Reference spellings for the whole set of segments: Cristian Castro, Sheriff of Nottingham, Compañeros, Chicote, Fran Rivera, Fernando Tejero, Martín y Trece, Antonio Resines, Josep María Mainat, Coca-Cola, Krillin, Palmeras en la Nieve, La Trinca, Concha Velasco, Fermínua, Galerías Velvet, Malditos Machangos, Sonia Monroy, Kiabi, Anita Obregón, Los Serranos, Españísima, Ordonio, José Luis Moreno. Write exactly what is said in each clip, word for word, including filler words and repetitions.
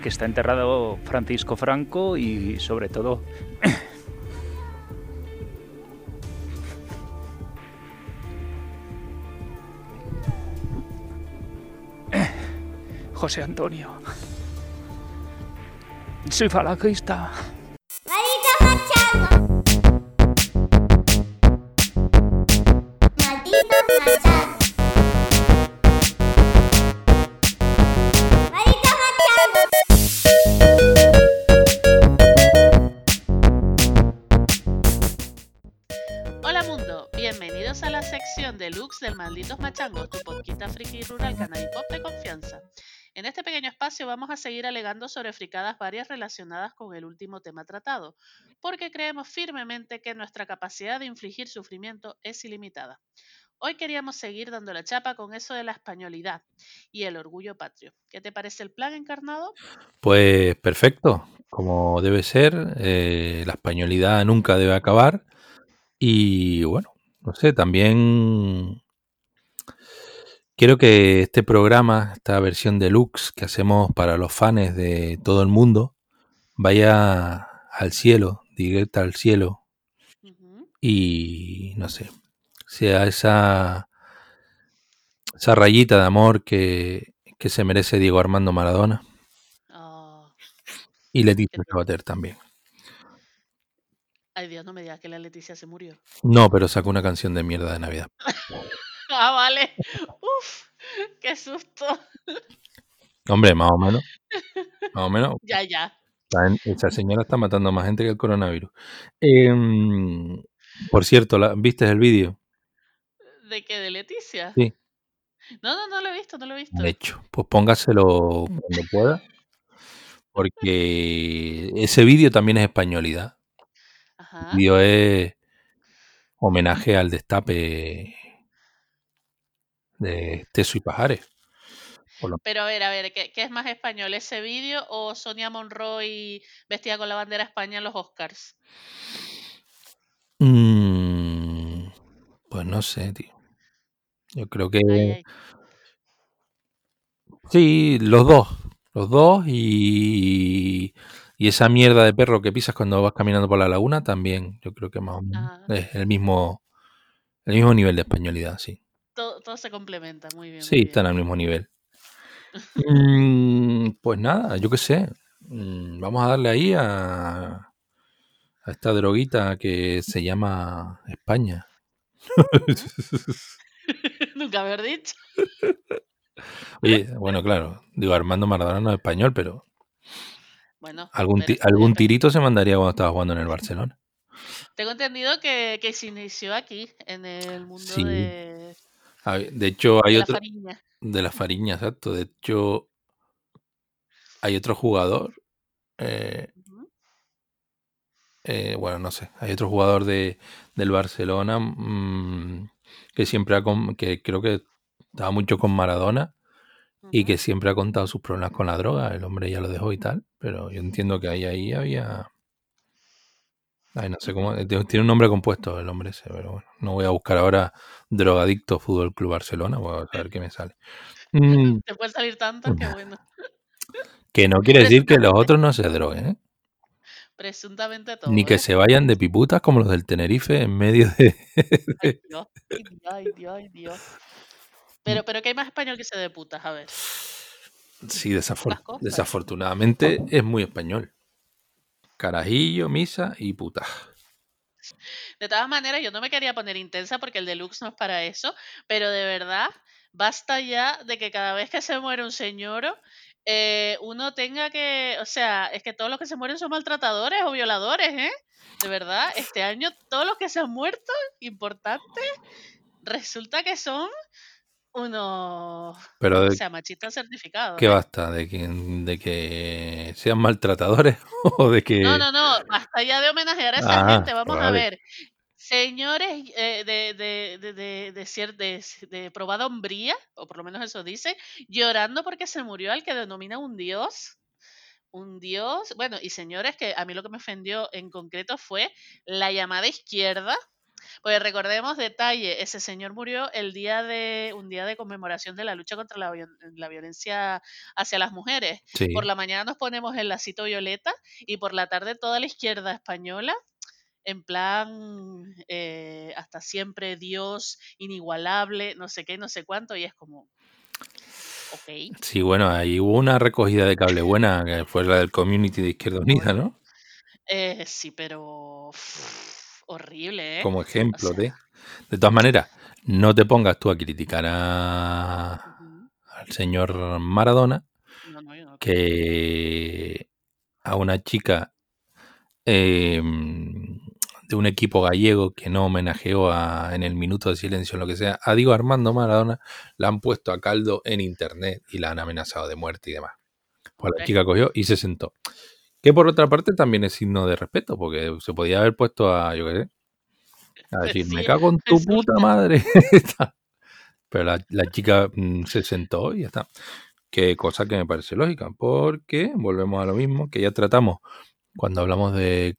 que está enterrado Francisco Franco y sobre todo José Antonio. Soy falangista. Deluxe del Malditos Machangos, tu podcast friki rural canal pop de confianza. En este pequeño espacio vamos a seguir alegando sobre fricadas varias relacionadas con el último tema tratado, porque creemos firmemente que nuestra capacidad de infligir sufrimiento es ilimitada. Hoy queríamos seguir dando la chapa con eso de la españolidad y el orgullo patrio. ¿Qué te parece el plan, Encarnado? Pues perfecto, como debe ser, eh, la españolidad nunca debe acabar y bueno, no sé, también quiero que este programa, esta versión deluxe que hacemos para los fans de todo el mundo, vaya al cielo, directa al cielo. Uh-huh. Y no sé, sea esa, esa rayita de amor que, que se merece Diego Armando Maradona. Oh. Y Leticia Sabater también. Ay, Dios, no me digas que la Leticia se murió. No, pero sacó una canción de mierda de Navidad. Ah, vale. Uf, qué susto. Hombre, más o menos. Más o menos. Ya, ya. Esa señora está matando más gente que el coronavirus. Eh, por cierto, ¿la, ¿viste el vídeo? ¿De qué? ¿De Leticia? Sí. No, no, no lo he visto, no lo he visto. De hecho, pues póngaselo cuando pueda. Porque ese vídeo también es españolidad. El vídeo es homenaje al destape de Teso y Pajares. Pero a ver, a ver, ¿qué, qué es más español? ¿Ese vídeo o Sonia Monroy vestida con la bandera España en los Oscars? Mm, pues no sé, tío. Yo creo que... Ay, ay. Sí, los dos. Los dos y... Y esa mierda de perro que pisas cuando vas caminando por la laguna también, yo creo que más o menos ah. es el mismo, el mismo nivel de españolidad, sí. Todo, todo se complementa, muy bien. Sí, muy están bien. Al mismo nivel. mm, pues nada, yo qué sé. Mm, vamos a darle ahí a, a esta droguita que se llama España. Nunca haber dicho. Oye, bueno, claro, digo, Armando Maradona no es español, pero... Bueno, algún, ti- algún tirito se mandaría cuando estaba jugando en el Barcelona. Tengo entendido que, que se inició aquí, en el mundo sí. de... De hecho, hay de otro... La Fariña. De la Fariña, exacto. De hecho, hay otro jugador... Eh, uh-huh. eh, bueno, no sé. Hay otro jugador de, del Barcelona mmm, que siempre ha... Con, que creo que estaba mucho con Maradona. Y que siempre ha contado sus problemas con la droga. El hombre ya lo dejó y tal. Pero yo entiendo que ahí, ahí había... Ay, no sé cómo... Tiene un nombre compuesto el hombre ese. Pero bueno, no voy a buscar ahora drogadicto Fútbol Club Barcelona. Voy a ver qué me sale. Te puede salir tanto que bueno. Que no quiere decir que los otros no se droguen, ¿eh? Presuntamente todo. Ni que ¿eh? se vayan de piputas como los del Tenerife en medio de... Ay, Dios, ay, Dios, ay, Dios. Pero, pero que hay más español que se de putas, a ver. Sí, desafor- desafortunadamente es muy español. Carajillo, misa y putas. De todas maneras, yo no me quería poner intensa porque el deluxe no es para eso, pero de verdad, basta ya de que cada vez que se muere un señor, eh, uno tenga que... O sea, es que todos los que se mueren son maltratadores o violadores, ¿eh? De verdad, este año todos los que se han muerto, importante, resulta que son... Uno, pero de, o sea, machista certificado. ¿Qué eh? basta? ¿De que, ¿De que sean maltratadores? ¿O de que... No, no, no, basta ya de homenajear a esa ah, gente. Vamos vale. a ver. Señores eh, de, de, de, de, de, cier- de, de probada hombría, o por lo menos eso dice, llorando porque se murió al que denomina un dios. Un dios. Bueno, y señores, que a mí lo que me ofendió en concreto fue la llamada izquierda. Pues recordemos, detalle, ese señor murió el día de un día de conmemoración de la lucha contra la, la violencia hacia las mujeres. Sí. Por la mañana nos ponemos el lacito violeta y por la tarde toda la izquierda española, en plan eh, hasta siempre, Dios, inigualable, no sé qué, no sé cuánto, y es como... Okay. Sí, bueno, ahí hubo una recogida de cable buena, que fue la del Community de Izquierda Unida, ¿no? Eh, sí, pero... Pff, horrible, ¿eh? Como ejemplo, o sea... de... De todas maneras, no te pongas tú a criticar a... Uh-huh. al señor Maradona, no, no, yo no, que a una chica eh, de un equipo gallego que no homenajeó a, en el minuto de silencio, en lo que sea, a Diego Armando Maradona, la han puesto a caldo en internet y la han amenazado de muerte y demás. Pues okay. La chica cogió y se sentó. Que por otra parte también es signo de respeto, porque se podía haber puesto a, yo qué sé, a decir, sí, me cago en tu puta madre. Pero la, la chica mm, se sentó y ya está. Que cosa que me parece lógica, porque volvemos a lo mismo que ya tratamos cuando hablamos de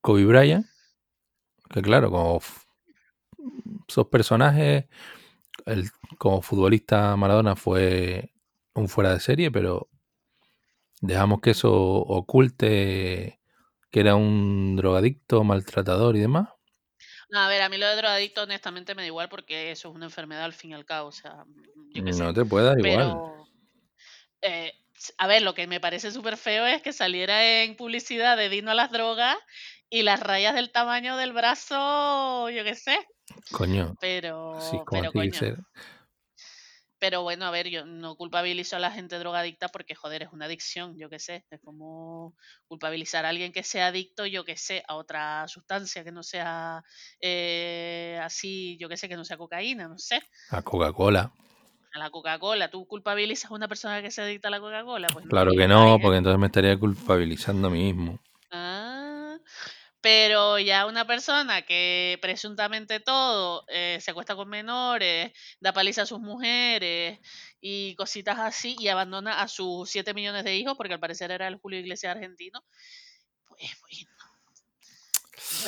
Kobe Bryant, que claro, como f- esos personajes, el, como futbolista Maradona fue un fuera de serie, pero dejamos que eso oculte que era un drogadicto, maltratador y demás. No, a ver, a mí lo de drogadicto honestamente me da igual, porque eso es una enfermedad al fin y al cabo, o sea, yo qué sé. No te puede dar igual. Pero, eh, a ver, lo que me parece súper feo es que saliera en publicidad de Dino a las drogas y las rayas del tamaño del brazo, yo qué sé. Coño. Pero, sí, pero coño. Ser. Pero bueno, a ver, yo no culpabilizo a la gente drogadicta porque, joder, es una adicción, yo qué sé. Es como culpabilizar a alguien que sea adicto, yo qué sé, a otra sustancia que no sea eh, así, yo qué sé, que no sea cocaína, no sé. A Coca-Cola. A la Coca-Cola. ¿Tú culpabilizas a una persona que se adicta a la Coca-Cola? Pues claro no, que no, porque entonces me estaría culpabilizando a mí mismo. Ah, pero ya una persona que presuntamente todo, eh, se acuesta con menores, da paliza a sus mujeres y cositas así, y abandona a sus siete millones de hijos, porque al parecer era el Julio Iglesias argentino, pues bueno.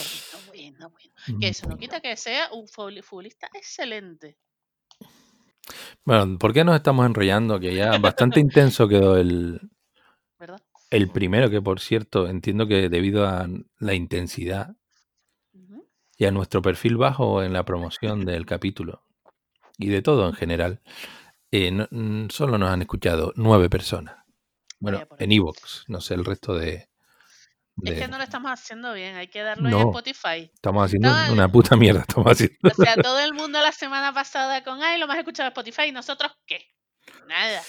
Bueno, bueno, bueno. Que eso no quita que sea un futbolista excelente. Bueno, ¿por qué nos estamos enrollando? Que ya bastante intenso quedó el, ¿verdad? El primero, que por cierto entiendo que debido a la intensidad uh-huh. y a nuestro perfil bajo en la promoción del capítulo y de todo en general, eh, no, solo nos han escuchado nueve personas. Bueno, en iVoox, no sé, el resto de, de... Es que no lo estamos haciendo bien, hay que darlo no, en Spotify. Estamos haciendo no, una puta mierda. Estamos haciendo... O sea, todo el mundo la semana pasada con ay, lo más escuchado de Spotify, ¿y nosotros qué? Nada.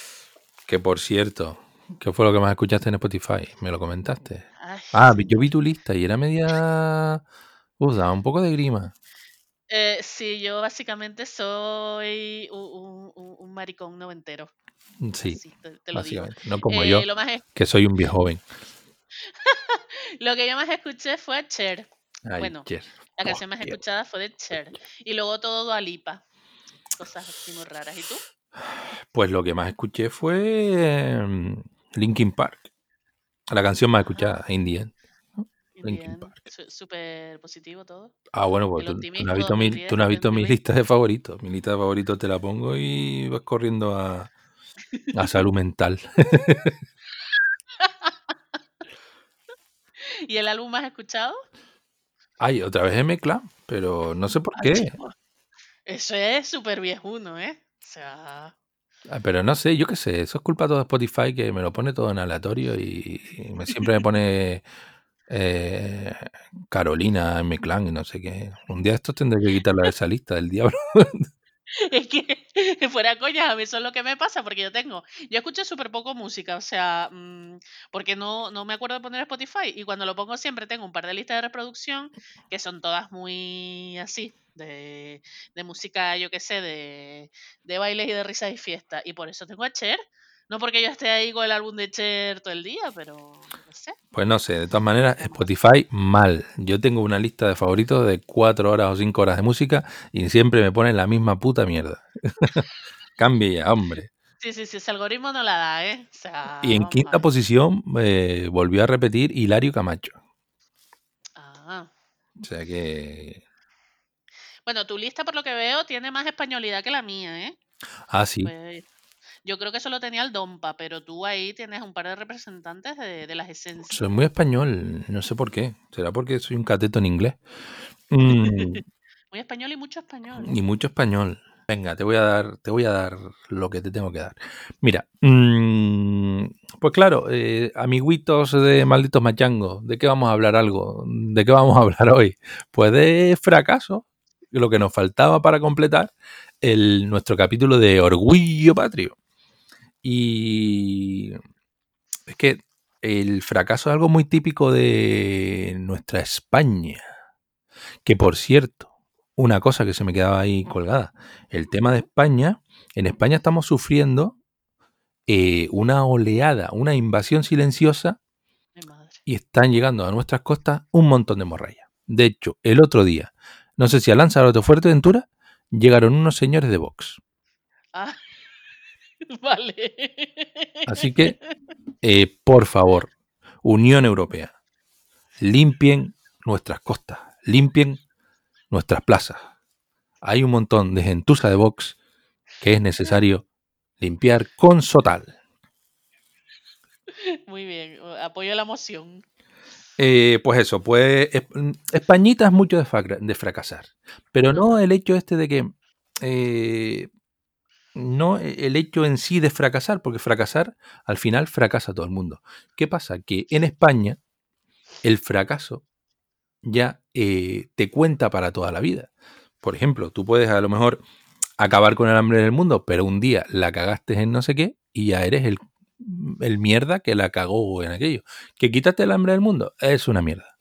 Que por cierto, ¿qué fue lo que más escuchaste en Spotify? Me lo comentaste. Ay. Ah, yo vi tu lista y era media... Uf, daba un poco de grima. Eh, sí, yo básicamente soy un, un, un maricón noventero. Sí, sí te, te lo digo. No como eh, yo, es... que soy un viejo joven. Lo que yo más escuché fue a Cher. Ay, bueno, Cher. La canción oh, más Dios. escuchada fue de Cher. Y luego todo Dua Lipa. Cosas así muy raras. ¿Y tú? Pues lo que más escuché fue Linkin Park. La canción más escuchada, In the End. Linkin Park. Súper positivo todo. Ah, bueno, pues tú, tú no has visto, mi, tú no has visto mis listas de favoritos. Mi lista de favoritos te la pongo y vas corriendo a, a salud mental. ¿Y el álbum más escuchado? Ay, otra vez mezcla, pero no sé por qué. Ay, eso es súper viejuno, ¿eh? O sea... Ay, pero no sé, yo qué sé, eso es culpa de Spotify, que me lo pone todo en aleatorio y me, siempre me pone eh, Carolina Meclán y no sé qué. Un día estos tendré que quitarla de esa lista del diablo. Es que fuera coña, a mí eso es lo que me pasa, porque yo tengo, yo escucho súper poco música, o sea, mmm, porque no, no me acuerdo de poner Spotify, y cuando lo pongo siempre tengo un par de listas de reproducción que son todas muy así, de, de música, yo qué sé, de, de bailes y de risas y fiestas, y por eso tengo a Cher, no porque yo esté ahí con el álbum de Cher todo el día, pero no sé. Pues no sé, de todas maneras, Spotify mal. Yo tengo una lista de favoritos de cuatro horas o cinco horas de música y siempre me ponen la misma puta mierda. Cambia ya, hombre. Sí, sí, sí, ese algoritmo no la da, ¿eh? O sea, y en quinta mal. posición eh, volvió a repetir Hilario Camacho. Ah. O sea que Bueno, tu lista, por lo que veo, tiene más españolidad que la mía, ¿eh? Ah, sí. Pues, yo creo que solo tenía el Dompa, pero tú ahí tienes un par de representantes de, de las esencias. Soy muy español, no sé por qué. ¿Será porque soy un cateto en inglés? Mm. Muy español y mucho español. Y mucho español. Venga, te voy a dar, te voy a dar lo que te tengo que dar. Mira, mmm, pues claro, eh, amiguitos de Malditos Machangos, ¿de qué vamos a hablar algo? ¿De qué vamos a hablar hoy? Pues de fracaso, lo que nos faltaba para completar el, nuestro capítulo de Orgullo Patrio. Y es que el fracaso es algo muy típico de nuestra España. Que por cierto, una cosa que se me quedaba ahí colgada, el tema de España, en España estamos sufriendo eh, una oleada, una invasión silenciosa y están llegando a nuestras costas un montón de morrayas. De hecho, el otro día, no sé si a Lanzarote o Fuerteventura, llegaron unos señores de Vox. Ah, vale. Así que, eh, por favor, Unión Europea, limpien nuestras costas. Limpien nuestras plazas. Hay un montón de gentuza de Vox que es necesario limpiar con sotal. Muy bien, apoyo la moción. Eh, pues eso, pues Españita es mucho de, fra- de fracasar, pero no el hecho este de que eh, no el hecho en sí de fracasar, porque fracasar al final fracasa todo el mundo. ¿Qué pasa? Que en España el fracaso ya eh, te cuenta para toda la vida. Por ejemplo, tú puedes a lo mejor acabar con el hambre en el mundo, pero un día la cagaste en no sé qué y ya eres el, el mierda que la cagó en aquello. Que quitaste el hambre del mundo es una mierda.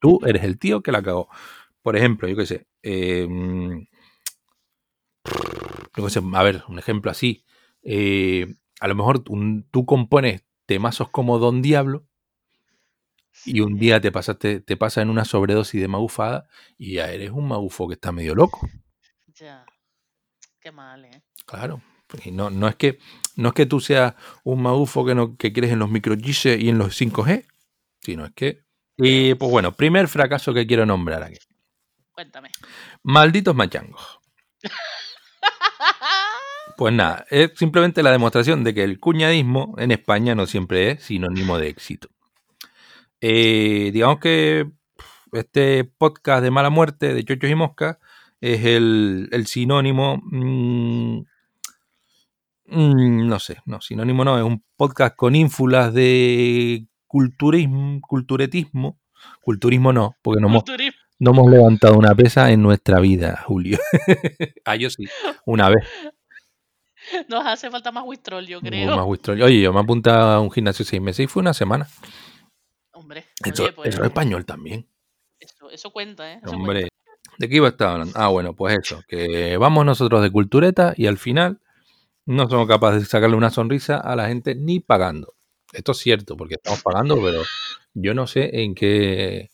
Tú eres el tío que la cagó. Por ejemplo, yo qué sé, eh, yo qué sé, a ver, un ejemplo así. Eh, a lo mejor un, tú compones temazos como Don Diablo y un día te pasaste, te pasa en una sobredosis de magufada y ya eres un magufo que está medio loco. Ya. Qué mal, ¿eh? Claro. No, no, es que, no es que tú seas un magufo que, no, que crees en los microchips y en los cinco G, sino es que... Y pues bueno, primer fracaso que quiero nombrar aquí. Cuéntame. Malditos Machangos. Pues nada, es simplemente la demostración de que el cuñadismo en España no siempre es sinónimo de éxito. Eh, digamos que este podcast de Mala Muerte, de Chochos y Moscas, es el, el sinónimo, mmm, mmm, no sé, no, sinónimo no, es un podcast con ínfulas de culturismo, culturetismo, culturismo no, porque no hemos, no hemos levantado una pesa en nuestra vida, Julio. Ah, yo sí, una vez. Nos hace falta más Wistrol, yo creo. Uh, más Wistrol. Oye, yo me apunté a un gimnasio seis meses y fue una semana. Hombre, eso, oye, pues, eso es español también. Eso, eso cuenta, ¿eh? Eso Hombre, cuenta. ¿De qué iba a estar hablando? Ah, bueno, pues eso, que vamos nosotros de cultureta y al final no somos capaces de sacarle una sonrisa a la gente ni pagando. Esto es cierto, porque estamos pagando, pero yo no sé en qué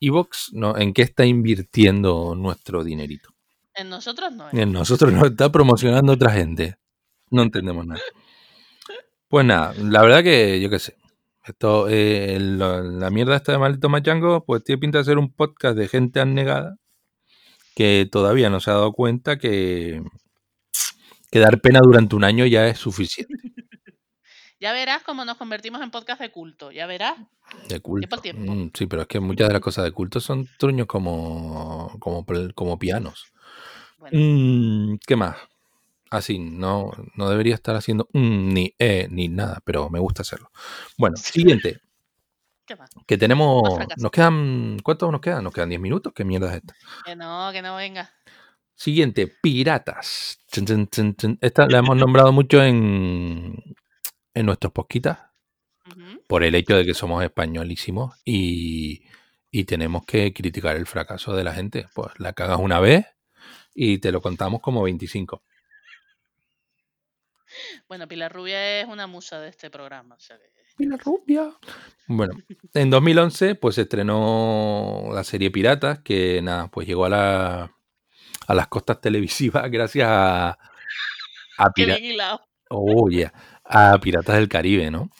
iVoox, no, en qué está invirtiendo nuestro dinerito. En nosotros no. ¿Eh? En nosotros no, está promocionando otra gente. No entendemos nada. Pues nada, la verdad que yo qué sé. Esto, eh, la, la mierda esta de Malditos Machangos, pues tiene pinta de ser un podcast de gente abnegada que todavía no se ha dado cuenta que, que dar pena durante un año ya es suficiente. Ya verás cómo nos convertimos en podcast de culto, ya verás. De culto. Tiempo al tiempo. Mm, sí, pero es que muchas de las cosas de culto son truños como, como, como pianos. Bueno. Mm, ¿qué más? Así, no, no debería estar haciendo mm, ni eh, ni nada, pero me gusta hacerlo. Bueno, siguiente. ¿Qué más? Que tenemos... Nos quedan... ¿Cuántos nos quedan? Nos quedan diez minutos. ¿Qué mierda es esta? Que no, que no venga. Siguiente, piratas. Esta la hemos nombrado mucho en, en nuestros posquitas, uh-huh, por el hecho de que somos españolísimos y, y tenemos que criticar el fracaso de la gente. Pues la cagas una vez y te lo contamos como veinticinco. Bueno, Pilar Rubio es una musa de este programa. O sea que... Pilar Rubio. Bueno, en dos mil once pues se estrenó la serie Piratas, que nada, pues llegó a, la, a las costas televisivas gracias a, a Piratas. Oh, yeah. A Piratas del Caribe, ¿no?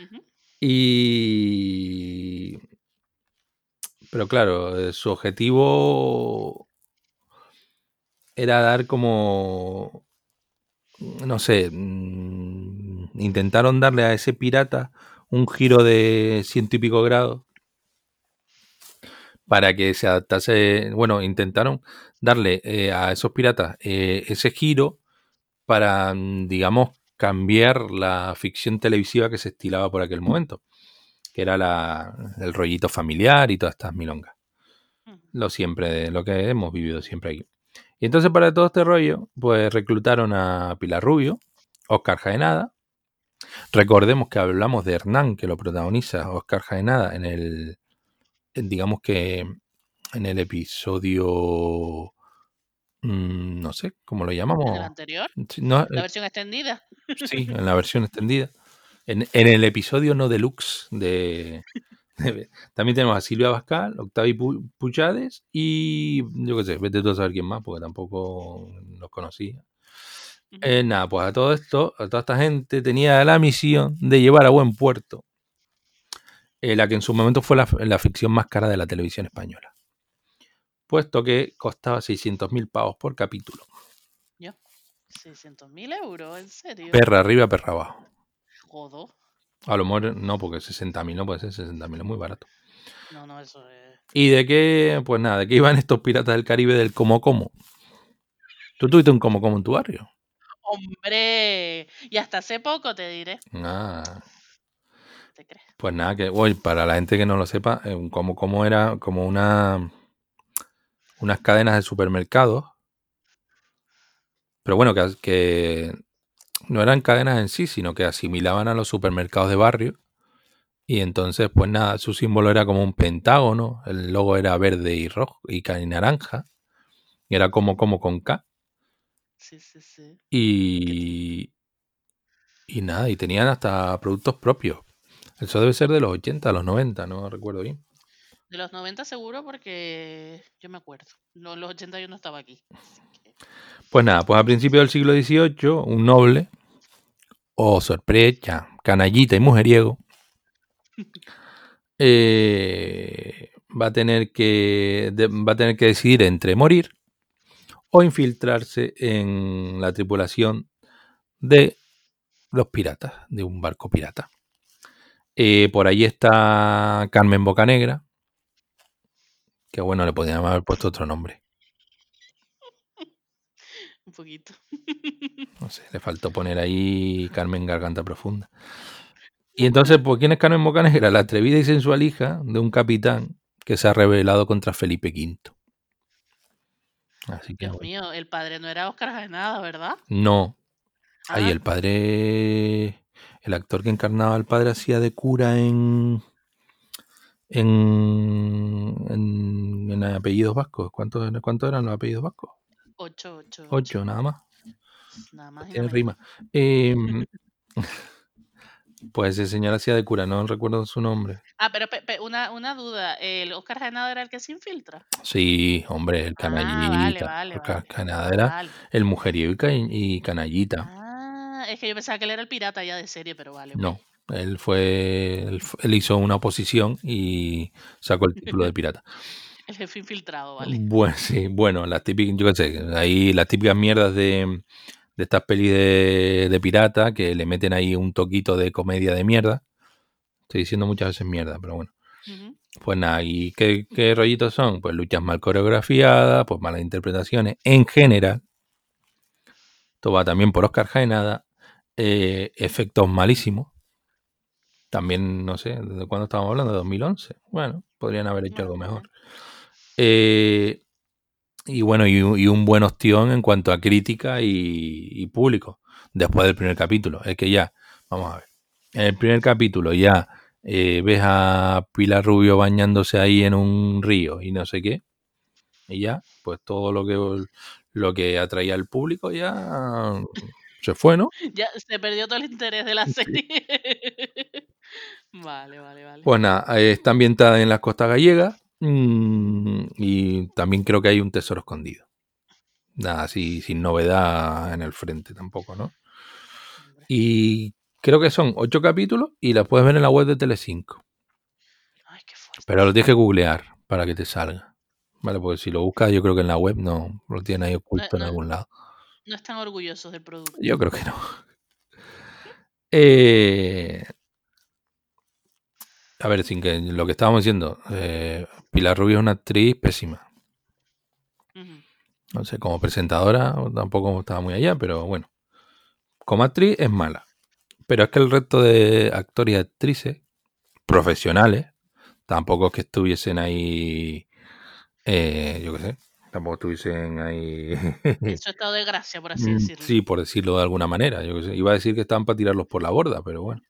Uh-huh. Y... Pero claro, su objetivo era dar como, no sé, intentaron darle a ese pirata un giro de ciento y pico grados para que se adaptase, bueno, intentaron darle eh, a esos piratas eh, ese giro para, digamos, cambiar la ficción televisiva que se estilaba por aquel momento, que era la, el rollito familiar y todas estas milongas. Lo siempre, lo que hemos vivido siempre aquí. Y entonces para todo este rollo, pues reclutaron a Pilar Rubio, Óscar Jaenada. Recordemos que hablamos de Hernán, que lo protagoniza Óscar Jaenada en el, en, digamos que en el episodio, mmm, no sé, ¿cómo lo llamamos? ¿En el anterior? No, ¿La versión eh, extendida? Sí, en la versión extendida. En, en el episodio no deluxe de... También tenemos a Silvia Pascal, Octavi Puchades y yo qué sé, vete tú a saber quién más, porque tampoco los conocía. Uh-huh. Eh, nada, pues a todo esto, a toda esta gente tenía la misión de llevar a buen puerto eh, la que en su momento fue la, la ficción más cara de la televisión española, puesto que costaba seiscientos mil pavos por capítulo. ¿Ya? ¿seiscientos mil euros? ¿En serio? Perra arriba, perra abajo. Jodo. A lo mejor no, porque sesenta mil no puede ser, sesenta mil es muy barato. No, no, eso es... ¿Y de qué? Pues nada, ¿de qué iban estos piratas del Caribe del Como Como? ¿Tú tuviste un Como Como en tu barrio? ¡Hombre! Y hasta hace poco te diré. Ah. ¿Te crees? Pues nada, que oye, para la gente que no lo sepa, un Como Como era como una unas cadenas de supermercados. Pero bueno, que... que no eran cadenas en sí, sino que asimilaban a los supermercados de barrio. Y entonces, pues nada, su símbolo era como un pentágono. El logo era verde y rojo y naranja. Y era como como con K. Sí, sí, sí. Y, y nada, y tenían hasta productos propios. Eso debe ser de los ochenta, los noventa, no recuerdo bien. De los noventa seguro, porque yo me acuerdo. Los ochenta yo no estaba aquí. Pues nada, pues a principios del siglo dieciocho, un noble, oh sorpresa, canallita y mujeriego, eh, va a tener que de, va a tener que decidir entre morir o infiltrarse en la tripulación de los piratas, de un barco pirata. Eh, por ahí está Carmen Bocanegra, que bueno, le podían haber puesto otro nombre. Un poquito. No sé, le faltó poner ahí Carmen Garganta Profunda. Y entonces, pues, ¿quién es Carmen Bocanegra? La atrevida y sensual hija de un capitán que se ha rebelado contra Felipe quinto. Así que, Dios bueno. mío, el padre no era Óscar Jaenada, ¿verdad? No. Ah. Ahí el padre... El actor que encarnaba al padre hacía de cura en... En... En, en apellidos vascos. ¿Cuántos, ¿Cuántos eran los apellidos vascos? Ocho, ocho, ocho. Nada más. Nada más. Tiene rima. Eh, pues el señor hacía de cura, no recuerdo su nombre. Ah, pero pe, pe, una, una duda. ¿El Óscar Jaenada era el que se infiltra? Sí, hombre, el canallita. Ah, vale, vale, Óscar vale. Jaenada era vale. el mujeriego y canallita. Ah, es que yo pensaba que él era el pirata ya de serie, pero vale. No, él fue, él, él hizo una oposición y sacó el título de pirata. El jefe infiltrado, ¿vale? Bueno, sí, bueno, las típicas, yo qué sé, ahí las típicas mierdas de, de estas pelis de, de pirata que le meten ahí un toquito de comedia de mierda. Estoy diciendo muchas veces mierda, pero bueno. Uh-huh. Pues nada, ¿y qué, qué rollitos son? Pues luchas mal coreografiadas, pues malas interpretaciones. En general, esto va también por Óscar Jaenada, eh, efectos malísimos. También, no sé, ¿de cuándo estábamos hablando? ¿De dos mil once? Bueno, podrían haber hecho algo mejor. Eh, y bueno, y, y un buen ostión en cuanto a crítica y, y público después del primer capítulo. Es que ya, vamos a ver, en el primer capítulo ya eh, ves a Pilar Rubio bañándose ahí en un río y no sé qué, y ya, pues todo lo que lo que atraía al público ya se fue, ¿no? Ya se perdió todo el interés de la serie. Vale, vale, vale. Pues nada, está ambientada en las costas gallegas. Mm, y también creo que hay un tesoro escondido. Nada, así sin novedad en el frente tampoco, ¿no? Y creo que son ocho capítulos y las puedes ver en la web de Telecinco. Ay, qué fuerte. Pero lo tienes que googlear para que te salga. Vale, pues si lo buscas, yo creo que en la web no lo tienen ahí oculto no, no, en algún lado. No están orgullosos del producto. Yo creo que no. Eh, a ver, sin que lo que estábamos diciendo, eh, Pilar Rubio es una actriz pésima. Uh-huh. No sé, como presentadora tampoco estaba muy allá, pero bueno. Como actriz es mala. Pero es que el resto de actores y actrices profesionales tampoco es que estuviesen ahí, eh, yo qué sé, tampoco estuviesen ahí... En su estado de gracia, por así decirlo. Sí, por decirlo de alguna manera. Yo qué sé. Iba a decir que estaban para tirarlos por la borda, pero bueno.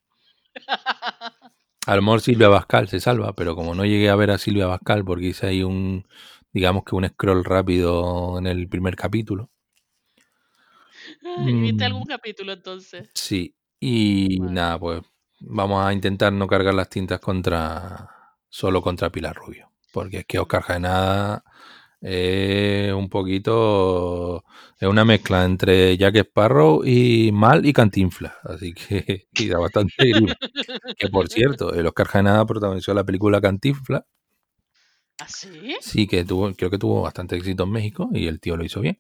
A lo mejor Silvia Pascal se salva, pero como no llegué a ver a Silvia Pascal porque hice ahí un, digamos que un scroll rápido en el primer capítulo. ¿Viste algún capítulo entonces? Sí. Y bueno, nada, pues vamos a intentar no cargar las tintas contra solo contra Pilar Rubio, porque es que Óscar Jaenada es un poquito, es una mezcla entre Jack Sparrow y Mal y Cantinflas, así que y da bastante que por cierto, el Óscar Jaenada protagonizó la película Cantinflas. ¿Ah, sí? Sí, que tuvo, creo que tuvo bastante éxito en México y el tío lo hizo bien,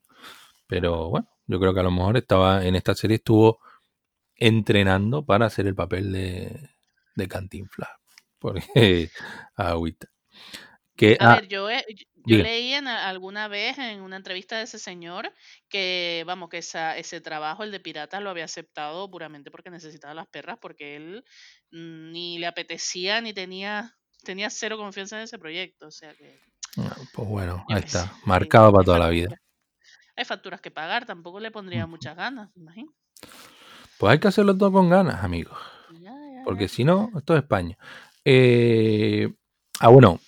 pero bueno, yo creo que a lo mejor estaba en esta serie, estuvo entrenando para hacer el papel de, de Cantinflas. Porque agüita. Que, a ah, ver, yo, yo leí en, alguna vez en una entrevista de ese señor que, vamos, que esa, ese trabajo, el de Piratas, lo había aceptado puramente porque necesitaba las perras, porque él ni le apetecía ni tenía, tenía cero confianza en ese proyecto. O sea que. No, pues bueno, ahí está, sé, marcado para toda factura, la vida. Hay facturas que pagar, tampoco le pondría muchas ganas, me imagino. Pues hay que hacerlo todo con ganas, amigos. Ya, ya, porque ya. Si no, esto es España. Eh, ah, bueno,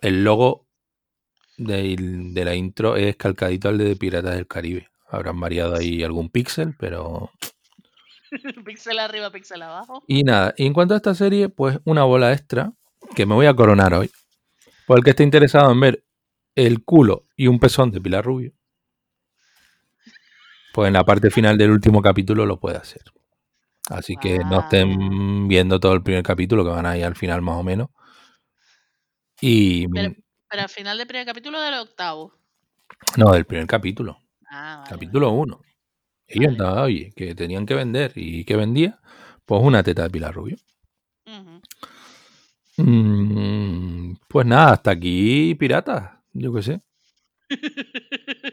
el logo de, de la intro es calcadito al de Piratas del Caribe. Habrán variado ahí algún píxel, pero... píxel arriba, píxel abajo. Y nada, y en cuanto a esta serie, pues una bola extra que me voy a coronar hoy. Por el que esté interesado en ver el culo y un pezón de Pilar Rubio, pues en la parte final del último capítulo lo puede hacer. Así que ah. no estén viendo todo el primer capítulo, que van a ir al final más o menos. Y pero, pero al final del primer capítulo o del octavo. No, del primer capítulo. Ah, vale, capítulo uno. Vale. Ellos andaban, oye, que tenían que vender. ¿Y qué vendía? Pues una teta de Pilar Rubio. Uh-huh. Mm, pues nada, hasta aquí, piratas. Yo qué sé.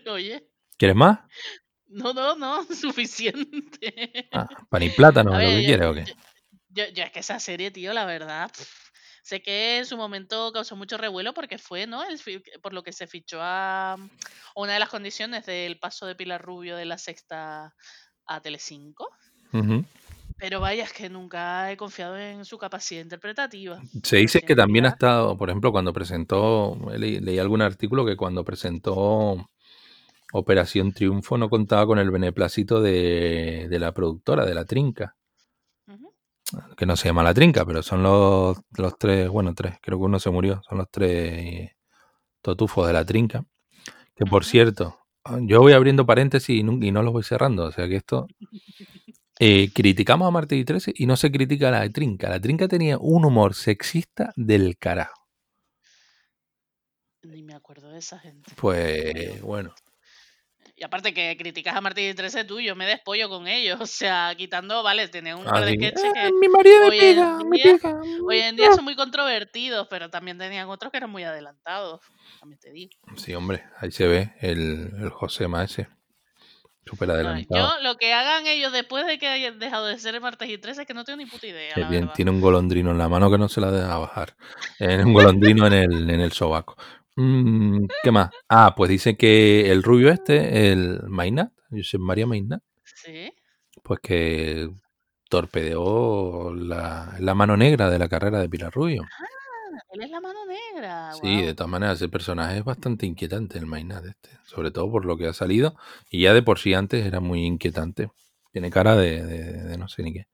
Oye. ¿Quieres más? No, no, no, suficiente. Ah, pan y plátano, ver, lo que yo, quieres, ¿o qué? Yo, yo, yo es que esa serie, tío, la verdad, pff, sé que en su momento causó mucho revuelo porque fue, ¿no? El, por lo que se fichó a una de las condiciones del paso de Pilar Rubio de La Sexta a Telecinco. Uh-huh. Pero vaya, es que nunca he confiado en su capacidad interpretativa. Se dice que también ha estado, por ejemplo, cuando presentó, le, leí algún artículo que cuando presentó Operación Triunfo no contaba con el beneplácito de, de la productora, de La Trinca. Uh-huh. Que no se llama La Trinca, pero son los, los tres, bueno, tres, creo que uno se murió, son los tres totufos de La Trinca. Que por uh-huh. cierto, yo voy abriendo paréntesis y no, y no los voy cerrando, o sea que esto... Eh, criticamos a Martín y Trece y no se critica a La Trinca. La Trinca tenía un humor sexista del carajo. Ni me acuerdo de esa gente. Pues, bueno... Y aparte que criticas a Martín y Trece tú, yo me despollo con ellos. O sea, quitando, vale, tenés un par de sketches que... Mi marido me pega, me pega. Hoy en día son muy controvertidos, pero también tenían otros que eran muy adelantados. También te digo. Sí, hombre, ahí se ve el, el José Maese. Súper adelantado. No, yo, lo que hagan ellos después de que hayan dejado de ser Martín y Trece es que no tengo ni puta idea. Que la bien, tiene un golondrino en la mano que no se la deja bajar. Eh, un golondrino en el, en el sobaco. Mm, ¿Qué más? Ah, pues dice que el rubio este, el Mainat, Josep María Mainat, ¿sí? Pues que torpedeó la, la mano negra de la carrera de Pilar Rubio. Ah, él es la mano negra. Sí, wow. De todas maneras, ese personaje es bastante inquietante, el Mainat este, sobre todo por lo que ha salido, y ya de por sí antes era muy inquietante. Tiene cara de, de, de no sé ni qué.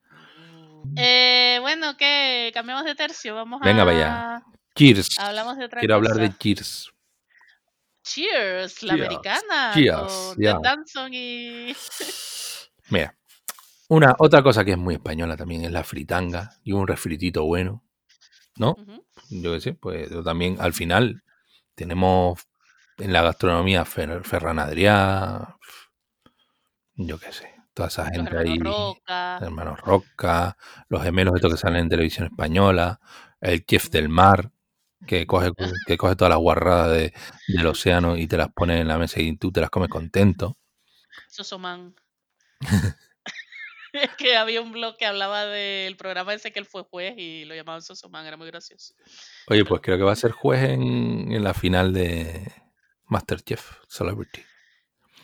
Eh, bueno, ¿qué? Cambiamos de tercio, vamos Venga, a... Venga, vaya. Cheers. Hablamos de otra Quiero cosa. hablar de Cheers. Cheers, la Cheers. americana. Cheers. Con yeah. Ted Danson y... Mira, una, otra cosa que es muy española también es la fritanga y un refritito bueno, ¿no? Uh-huh. Yo qué sé, pues también al final tenemos en la gastronomía Fer, Ferran Adrià, yo qué sé, toda esa gente los ahí, Roca. Hermanos Roca, los gemelos estos que salen en televisión española, el chef del mar, que coge que coge todas las guarradas de, del océano y te las pone en la mesa y tú te las comes contento. Sosomán. Es que había un blog que hablaba del programa ese que él fue juez y lo llamaban Sosomán, era muy gracioso. Oye, pues creo que va a ser juez en, en la final de MasterChef Celebrity.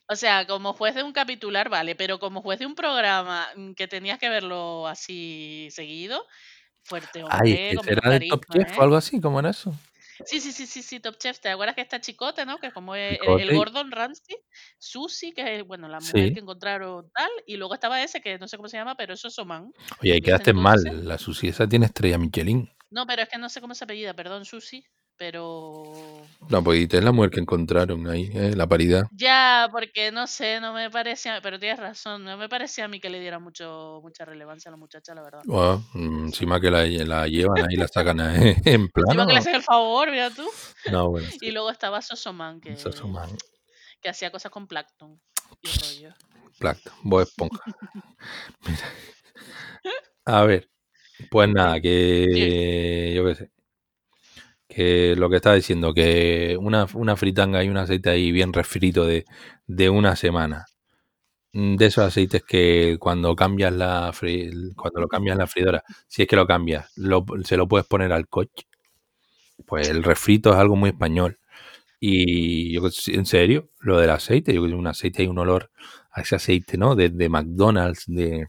O sea, como juez de un capitular, vale, pero como juez de un programa que tenías que verlo así seguido, fuerte hombre. Ay, ¿era de Top Chef eh? o algo así? ¿Cómo era eso? Sí, sí, sí, sí, sí, Top Chef. ¿Te acuerdas que está Chicote, no? Que es como el, el Gordon Ramsay, Susi, que es, bueno, la mujer sí. que encontraron tal, y luego estaba ese que no sé cómo se llama, pero eso es Oman. Oye, ahí quedaste entonces mal. La Susi esa tiene estrella Michelin. No, pero es que no sé cómo se apellida, perdón, Susi. Pero... No, pues es la mujer que encontraron ahí, ¿eh? La paridad. Ya, porque no sé, no me parecía, pero tienes razón, no me parecía a mí que le diera mucho mucha relevancia a la muchacha, la verdad. Bueno, encima que la, la llevan ahí, la sacan ahí, en plano. Encima que le hacen el favor, mira tú. No, bueno. Sí. Y luego estaba Sosomán, que, que hacía cosas con plancton y rollo. Plancton, voz esponja. Mira. A ver, pues nada, que sí. yo qué sé. Que lo que estaba diciendo, que una, una fritanga y un aceite ahí bien refrito de, de una semana. De esos aceites que cuando cambias la fri, cuando lo cambias la fridora, si es que lo cambias, lo, se lo puedes poner al coche. Pues el refrito es algo muy español. Y yo, en serio, lo del aceite, yo creo que un aceite hay un olor a ese aceite, ¿no? De, de McDonald's, de...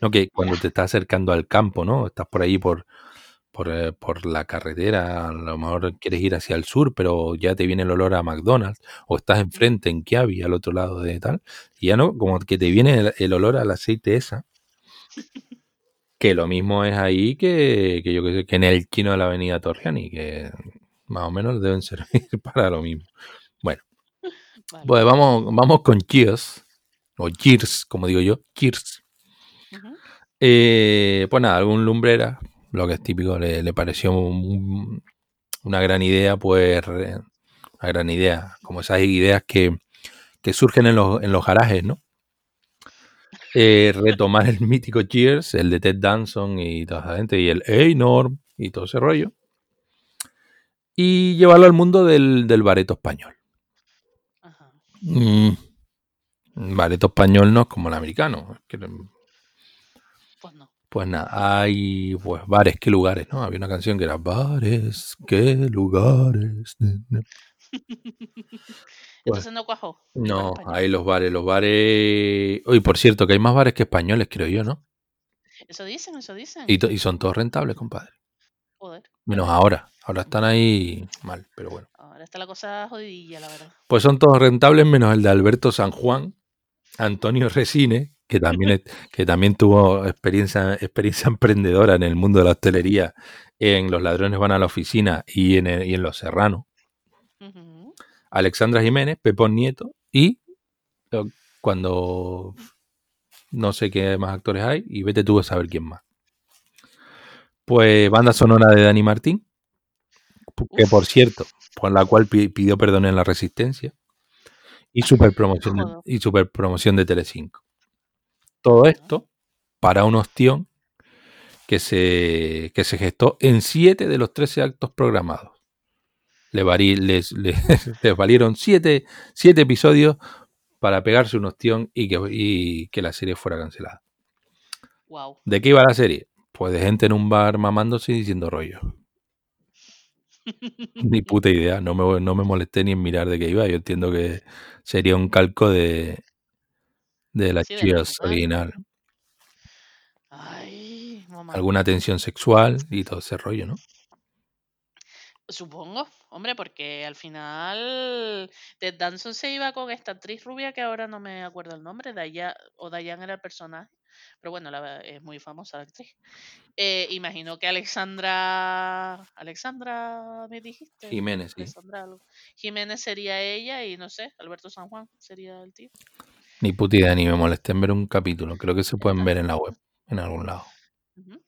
No, que cuando te estás acercando al campo, ¿no? Estás por ahí por... Por, por la carretera, a lo mejor quieres ir hacia el sur, pero ya te viene el olor a McDonald's, o estás enfrente en Kiabi, al otro lado de tal, y ya no, como que te viene el, el olor al aceite esa, que lo mismo es ahí que, que yo que sé, que en el chino de la avenida Torriani, que más o menos deben servir para lo mismo. Bueno, vale. Pues vamos, vamos con Cheers, o Cheers, como digo yo, Cheers. Uh-huh. Eh, pues nada, algún lumbrera, lo que es típico, le, le pareció un, una gran idea, pues, una gran idea, como esas ideas que, que surgen en los, en los garajes, ¿no? Eh, retomar el mítico Cheers, el de Ted Danson y toda esa gente, y el Hey Norm, y todo ese rollo, y llevarlo al mundo del, del bareto español. Ajá. Mm, bareto español no es como el americano, que, pues no. Pues nada, hay pues bares, qué lugares, ¿no? Había una canción que era bares, qué lugares. Entonces no cuajó. No, hay los bares, los bares... Oye, por cierto, que hay más bares que españoles, creo yo, ¿no? Eso dicen, eso dicen. Y, to- y son todos rentables, compadre. Joder. Menos ahora, ahora están ahí mal, pero bueno. Ahora está la cosa jodidilla, la verdad. Pues son todos rentables, menos el de Alberto San Juan, Antonio Resines, que también, que también tuvo experiencia, experiencia emprendedora en el mundo de la hostelería, en Los Ladrones Van a la Oficina y en, el, y en Los Serranos. Uh-huh. Alexandra Jiménez, Pepón Nieto y cuando no sé qué más actores hay y vete tú a saber quién más. Pues banda sonora de Dani Martín, que por cierto, por la cual pidió perdón en La Resistencia, y super promoción, y super promoción de Telecinco. Todo esto para un ostión que se, que se gestó en siete de los trece actos programados. Le varí, les, les, les valieron siete, siete episodios para pegarse un ostión y que, y que la serie fuera cancelada. Wow. ¿De qué iba la serie? Pues de gente en un bar mamándose y diciendo rollo. Ni puta idea. No me, no me molesté ni en mirar de qué iba. Yo entiendo que sería un calco de... de la sí, Cheers original. Ay, mamá. Alguna tensión sexual y todo ese rollo, ¿no? Supongo, hombre, porque al final Ted Danson se iba con esta actriz rubia que ahora no me acuerdo el nombre, Daya, o Dayan era el personaje, pero bueno, la, es muy famosa la actriz. Eh, imagino que Alexandra, Alexandra, me dijiste. Jiménez, sí. Alexandra, Jiménez sería ella y no sé, Alberto San Juan sería el tío. Ni puta idea, ni me molesté en ver un capítulo. Creo que se pueden ver en la web, en algún lado. Uh-huh.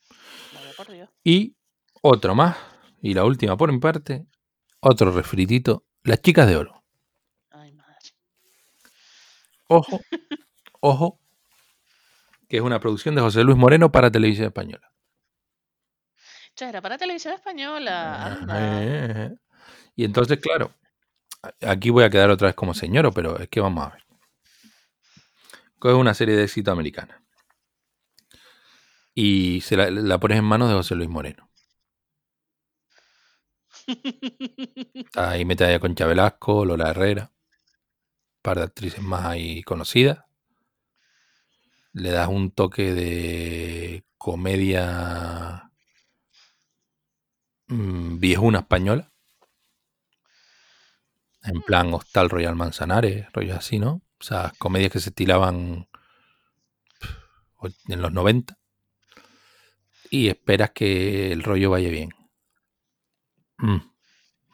Vale, por Dios. Y otro más, y la última por mi parte, otro refritito, Las chicas de oro. Ay, madre. Ojo, ojo, que es una producción de José Luis Moreno para Televisión Española. Ya era para Televisión Española. Anda. Y entonces, claro, aquí voy a quedar otra vez como señor, pero es que vamos a ver. Es una serie de éxito americana. Y se la, la pones en manos de José Luis Moreno. Ahí mete a Concha Velasco, Lola Herrera, un par de actrices más ahí conocidas. Le das un toque de comedia mmm, viejuna española. En plan Hostal Royal Manzanares, rollo así, ¿no? O sea, comedias que se estilaban en los noventa. Y esperas que el rollo vaya bien. Mm,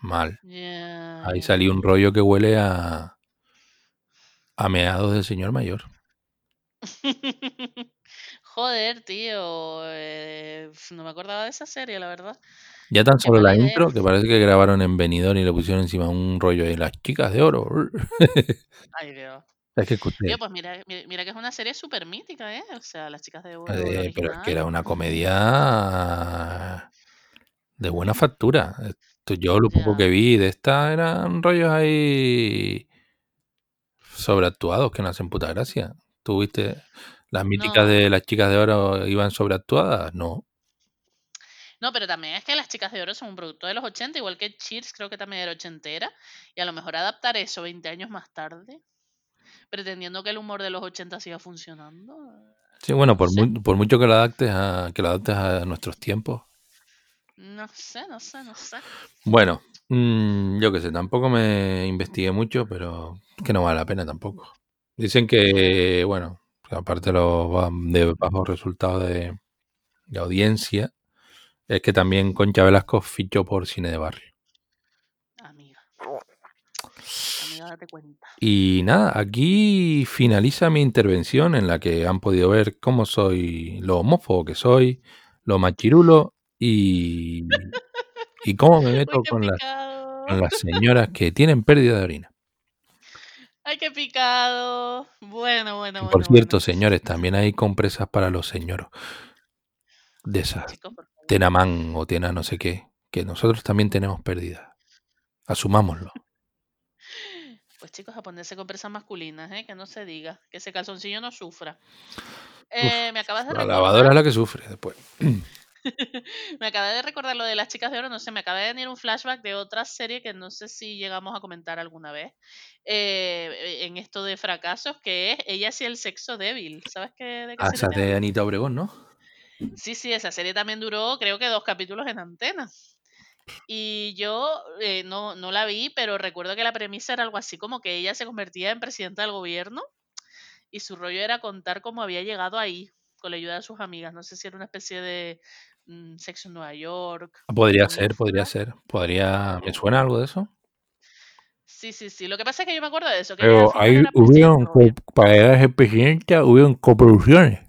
mal. Yeah. Ahí salió un rollo que huele a a meados del señor mayor. Joder, tío. Eh, no me acordaba de esa serie, la verdad. Ya tan solo la intro, que parece que grabaron en Benidorm y le pusieron encima un rollo de las chicas de oro. Ay, Dios. Es que escuché. Tío, pues mira, mira que es una serie súper mítica, ¿eh? O sea, las chicas de oro. Eh, pero es que era una comedia de buena factura. Esto, yo lo poco yeah. que vi de esta eran rollos ahí sobreactuados que no hacen puta gracia. ¿Tú viste las míticas no. de las chicas de oro iban sobreactuadas? No. No, pero también es que las chicas de oro son un producto de los ochenta, igual que Cheers, creo que también era ochentera, y a lo mejor adaptar eso veinte años más tarde, pretendiendo que el humor de los ochenta siga funcionando. Sí, bueno, por, no mu- por mucho que lo adaptes a, que lo adaptes a nuestros tiempos. No sé, no sé, no sé. Bueno, mmm, yo qué sé, tampoco me investigué mucho, pero que no vale la pena tampoco. Dicen que, bueno, aparte de los de bajos resultados de, de audiencia, es que también Concha Velasco fichó por cine de barrio. Amiga. Amiga, date cuenta. Y nada, aquí finaliza mi intervención en la que han podido ver cómo soy, lo homófobo que soy, lo machirulo y, y cómo me meto con las, con las señoras que tienen pérdida de orina. ¡Ay, qué picado! Bueno, bueno, bueno. Por cierto, bueno. Señores, también hay compresas para los señoros. De esas. Chicos, Tenamán o Tena no sé qué, que nosotros también tenemos pérdida. Asumámoslo. Pues chicos, a ponerse compresas masculinas, ¿eh? Que no se diga, que ese calzoncillo no sufra. Eh, Uf, me acabas de la recordar... lavadora es la que sufre después. Me acabé de recordar lo de las chicas de oro, no sé, me acaba de venir un flashback de otra serie que no sé si llegamos a comentar alguna vez, eh, en esto de fracasos, que es Ella y el sexo débil. ¿Sabes qué? De qué ah, esa de Anita Obregón, ¿no? Sí, sí, esa serie también duró, creo que dos capítulos en antena. Y yo eh, no, no la vi, pero recuerdo que la premisa era algo así como que ella se convertía en presidenta del gobierno y su rollo era contar cómo había llegado ahí, con la ayuda de sus amigas. No sé si era una especie de mmm, Sexo en Nueva York. Podría ser, podría ser. podría ¿Me suena algo de eso? Sí, sí, sí. Lo que pasa es que yo me acuerdo de eso. Que pero ahí hubieron, para ser presidenta, hubieron coproducciones.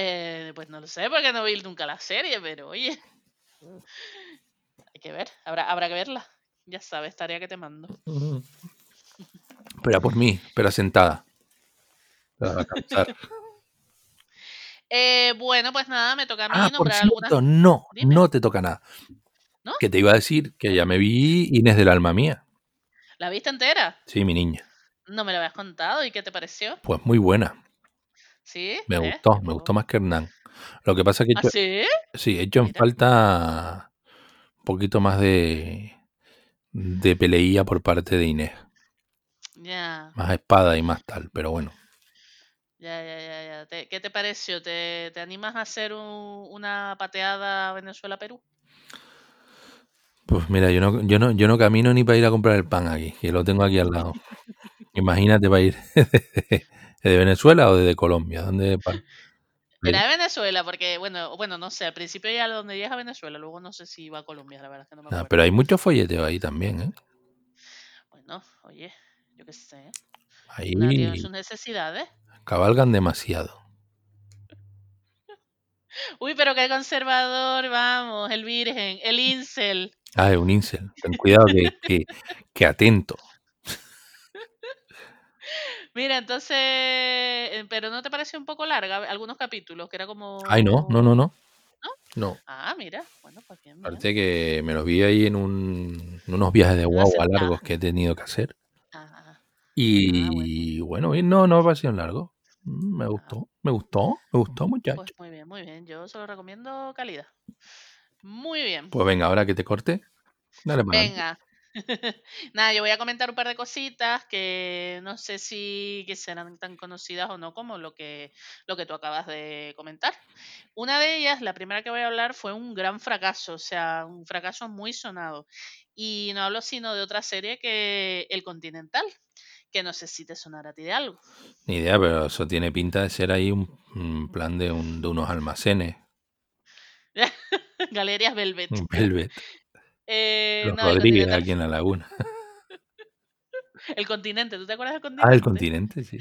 Eh, pues no lo sé, porque no vi nunca la serie, pero oye, hay que ver, habrá, habrá que verla, ya sabes, tarea que te mando. Espera por mí, espera sentada. Para cansar. eh, bueno, pues nada, me toca a mí ah, nombrar por cierto, algunas... no, Dime. No te toca nada. ¿No? Que te iba a decir que ya me vi Inés del alma mía. ¿La viste entera? Sí, mi niña. No me lo habías contado, ¿y qué te pareció? Pues muy buena. ¿Sí? Me ¿Eh? gustó, me gustó más que Hernán. Lo que pasa es que he hecho, ¿Ah, sí? Sí, he hecho en falta un poquito más de, de peleía por parte de Inés. Ya. Más espada y más tal, pero bueno. Ya, ya, ya, ya. ¿Te, ¿Qué te pareció? ¿Te, te animas a hacer un, una pateada Venezuela-Perú? Pues mira, yo no, yo no, yo no camino ni para ir a comprar el pan aquí, que lo tengo aquí al lado. Imagínate para ir. ¿De Venezuela o desde Colombia? ¿Dónde para? Era de Venezuela, porque, bueno, bueno, no sé, al principio ya donde llega a Venezuela, luego no sé si va a Colombia, la verdad es que no me acuerdo. No, pero hay mucho folleteo ahí también, ¿eh? Bueno, oye, yo qué sé. Ahí tienen sus necesidades. Cabalgan demasiado. Uy, pero qué conservador, vamos, el virgen, el incel. Ah, es un incel. Ten cuidado que, que, que atento. Mira, entonces, eh, pero ¿no te parece un poco larga algunos capítulos? Que era como... Ay, no, no, no, no. ¿No? No. Ah, mira. Bueno, pues bien. Aparte que me los vi ahí en, un, en unos viajes de guagua no largos que he tenido que hacer. Ah. Y ah, bueno, bueno no, no me pareció largo. Me gustó, me gustó, me gustó, muchacho. Pues muy bien, muy bien. Yo solo recomiendo calidad. Muy bien. Pues venga, ahora que te corte, dale para venga. Nada, yo voy a comentar un par de cositas que no sé si que serán tan conocidas o no como lo que, lo que tú acabas de comentar. Una de ellas, la primera que voy a hablar, fue un gran fracaso, o sea, un fracaso muy sonado. Y no hablo sino de otra serie que El Continental, que no sé si te sonará a ti de algo. Ni idea, pero eso tiene pinta de ser ahí un, un plan de, un, de unos almacenes. Galerías Velvet. Velvet. Eh, Los no, Rodríguez aquí en La Laguna. El Continente, ¿tú te acuerdas del Continente? Ah, El Continente, sí.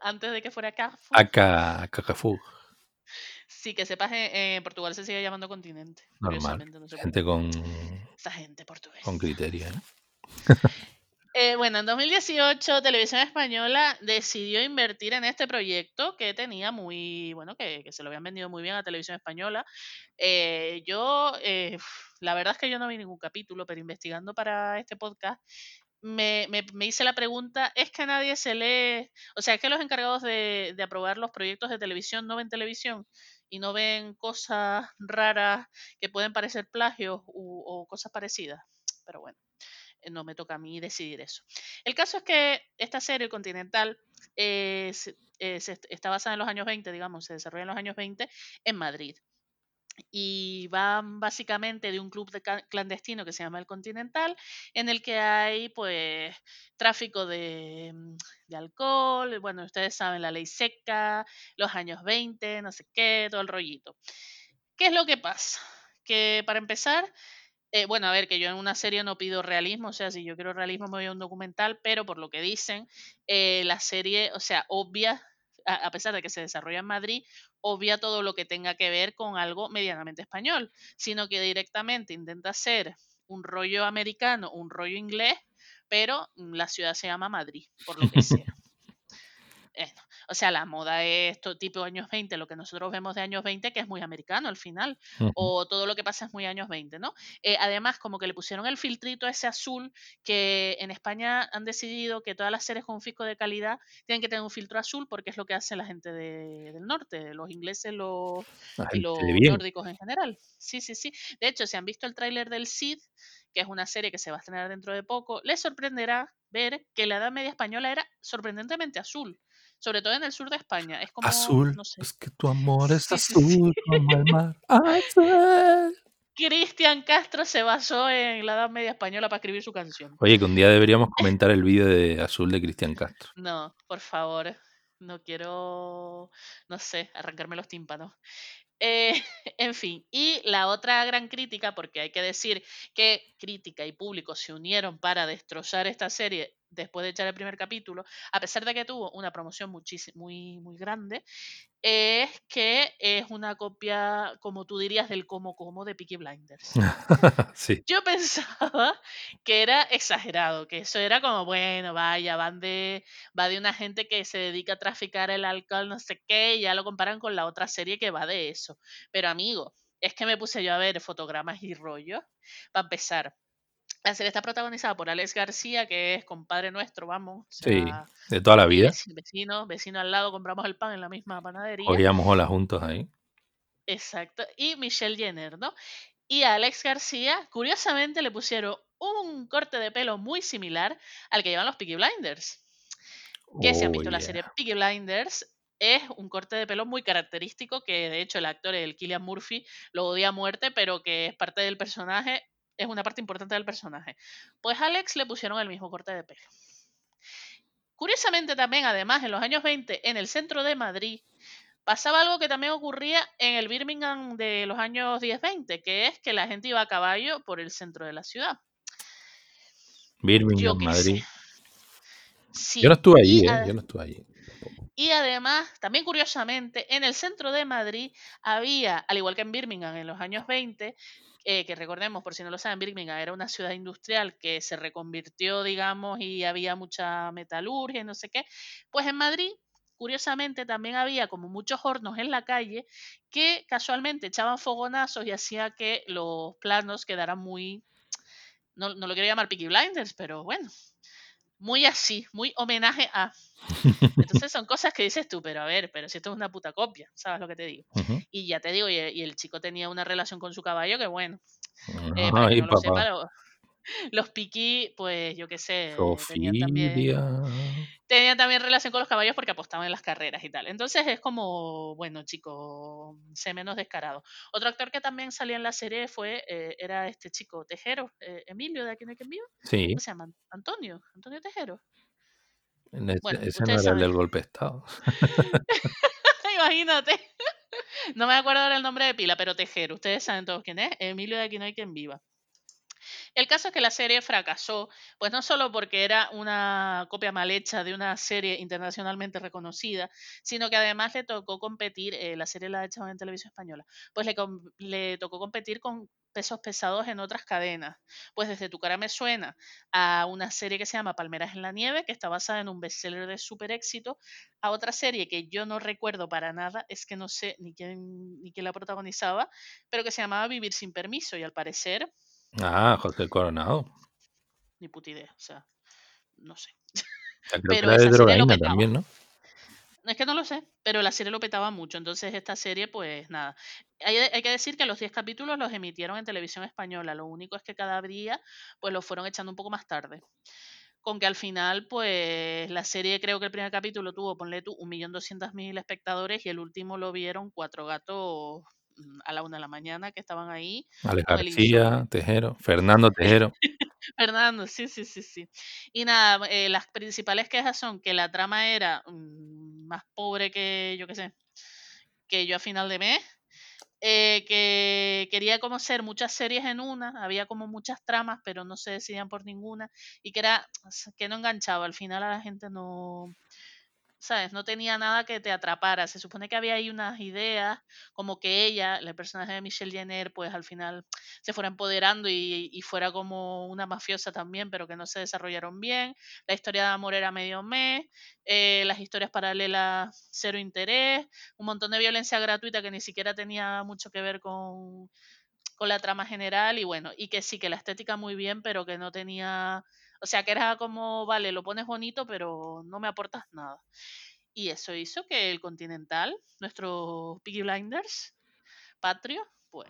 Antes de que fuera Carrefour. Acá, Carrefour. Sí, que sepas, eh, en Portugal se sigue llamando Continente. Normal, no sé gente con... Esta gente portuguesa. Con criterio, ¿eh? Eh, bueno, en dos mil dieciocho Televisión Española decidió invertir en este proyecto que tenía muy, bueno, que, que se lo habían vendido muy bien a Televisión Española. Eh, yo, eh, la verdad es que yo no vi ningún capítulo, pero investigando para este podcast me, me, me hice la pregunta, ¿es que nadie se lee? O sea, ¿es que los encargados de, de aprobar los proyectos de televisión no ven televisión? Y no ven cosas raras que pueden parecer plagios u, o cosas parecidas. Pero bueno, no me toca a mí decidir eso. El caso es que esta serie, El Continental, eh, se, eh, se está basada en los años veinte, digamos, se desarrolla en los años veinte en Madrid. Y van básicamente de un club de clandestino que se llama El Continental, en el que hay pues tráfico de, de alcohol, bueno, ustedes saben, la ley seca, los años veinte, no sé qué, todo el rollito. ¿Qué es lo que pasa? Que para empezar... Eh, bueno, a ver, que yo en una serie no pido realismo, o sea, si yo quiero realismo me voy a un documental, pero por lo que dicen, eh, la serie, o sea, obvia, a, a pesar de que se desarrolla en Madrid, obvia todo lo que tenga que ver con algo medianamente español, sino que directamente intenta hacer un rollo americano, un rollo inglés, pero la ciudad se llama Madrid, por lo que sea. Eh, o sea, la moda es esto, tipo años veinte, lo que nosotros vemos de años veinte, que es muy americano al final, uh-huh. O todo lo que pasa es muy años veinte, ¿no? Eh, además, como que le pusieron el filtrito ese azul, que en España han decidido que todas las series con un fisco de calidad tienen que tener un filtro azul, porque es lo que hace la gente de, del norte, los ingleses, los, y los nórdicos en general. Sí, sí, sí. De hecho, si han visto el tráiler del Cid, que es una serie que se va a estrenar dentro de poco, les sorprenderá ver que la Edad Media española era sorprendentemente azul, sobre todo en el sur de España. Es como, azul, no sé. Es que tu amor es sí, azul, sí. Como el mar, azul. Cristian Castro se basó en la Edad Media española para escribir su canción. Oye, que un día deberíamos comentar el vídeo de Azul de Cristian Castro. No, por favor, no quiero, no sé, arrancarme los tímpanos. Eh, en fin, y la otra gran crítica, porque hay que decir que crítica y público se unieron para destrozar esta serie después de echar el primer capítulo, a pesar de que tuvo una promoción muchis- muy, muy grande, es que es una copia, como tú dirías, del como como de Peaky Blinders. Sí. Yo pensaba que era exagerado, que eso era como, bueno, vaya, van de, va de una gente que se dedica a traficar el alcohol, no sé qué, y ya lo comparan con la otra serie que va de eso. Pero amigo, es que me puse yo a ver fotogramas y rollos, para empezar. La serie está protagonizada por Alex García, que es compadre nuestro, vamos. O sea, sí, de toda la vida. Vecino, vecino al lado, compramos el pan en la misma panadería. Oíamos hola juntos ahí. Exacto. Y Michelle Jenner, ¿no? Y a Alex García, curiosamente, le pusieron un corte de pelo muy similar al que llevan los Peaky Blinders. Que oh, si han visto yeah. la serie Peaky Blinders, es un corte de pelo muy característico, que de hecho el actor, el Cillian Murphy, lo odia a muerte, pero que es parte del personaje. Es una parte importante del personaje. Pues a Alex le pusieron el mismo corte de pelo. Curiosamente también, además, en los años veinte, en el centro de Madrid, pasaba algo que también ocurría en el Birmingham de los años diez veinte, que es que la gente iba a caballo por el centro de la ciudad. Birmingham, Madrid. Sí. Yo no estuve allí, ¿eh? Yo no estuve allí. Y además, también curiosamente, en el centro de Madrid había, al igual que en Birmingham en los años veinte, eh, que recordemos, por si no lo saben, Birmingham era una ciudad industrial que se reconvirtió, digamos, y había mucha metalurgia y no sé qué, pues en Madrid, curiosamente, también había como muchos hornos en la calle que casualmente echaban fogonazos y hacía que los planos quedaran muy, no, no lo quiero llamar Peaky Blinders, pero bueno, muy así, muy homenaje a... Entonces son cosas que dices tú, pero a ver, pero si esto es una puta copia, ¿sabes lo que te digo? Uh-huh. Y ya te digo, y el, y el chico tenía una relación con su caballo que bueno, uh-huh. eh, para que no lo sepa, los, los piquí, pues yo qué sé, tenían también, tenían también relación con los caballos porque apostaban en las carreras y tal. Entonces es como, bueno, chico, sé menos descarado. Otro actor que también salía en la serie fue, eh, era este chico Tejero, eh, Emilio de Aquí no hay quien viva. Sí. ¿Cómo se llama? Antonio, Antonio Tejero. Este, bueno, ese no era saben. El del golpe de Estado. Imagínate. No me acuerdo ahora el nombre de pila, pero Tejero, ustedes saben todos quién es. Emilio de Aquí no hay quien viva. El caso es que la serie fracasó, pues no solo porque era una copia mal hecha de una serie internacionalmente reconocida, sino que además le tocó competir, eh, la serie la ha hecho en Televisión Española, pues le, com- le tocó competir con pesos pesados en otras cadenas, pues desde Tu cara me suena a una serie que se llama Palmeras en la nieve, que está basada en un bestseller de super éxito, a otra serie que yo no recuerdo para nada, es que no sé ni quién, ni quién la protagonizaba, pero que se llamaba Vivir sin permiso, y al parecer... Ah, José el Coronado. Ni puta idea, o sea, no sé. La pero de Drogaína también, ¿no? Es que no lo sé, pero la serie lo petaba mucho, entonces esta serie, pues nada. Hay, hay que decir que los diez capítulos los emitieron en Televisión Española, lo único es que cada día pues los fueron echando un poco más tarde. Con que al final, pues, la serie, creo que el primer capítulo tuvo, ponle tú, un millón doscientos mil espectadores y el último lo vieron cuatro gatos... a la una de la mañana que estaban ahí. Ale García, Tejero, Fernando Tejero. Fernando, sí, sí, sí, sí. Y nada, eh, las principales quejas son que la trama era mmm, más pobre que yo qué sé, que yo a final de mes, eh, que quería como ser muchas series en una, había como muchas tramas, pero no se decidían por ninguna, y que era que no enganchaba, al final a la gente no... ¿Sabes? No tenía nada que te atrapara. Se supone que había ahí unas ideas, como que ella, el personaje de Michelle Jenner, pues al final se fuera empoderando y, y fuera como una mafiosa también, pero que no se desarrollaron bien. La historia de amor era medio mes, eh, las historias paralelas cero interés, un montón de violencia gratuita que ni siquiera tenía mucho que ver con, con la trama general, y bueno, y que sí, que la estética muy bien, pero que no tenía... O sea, que era como, vale, lo pones bonito, pero no me aportas nada. Y eso hizo que El Continental, nuestro Peaky Blinders, patrio, pues,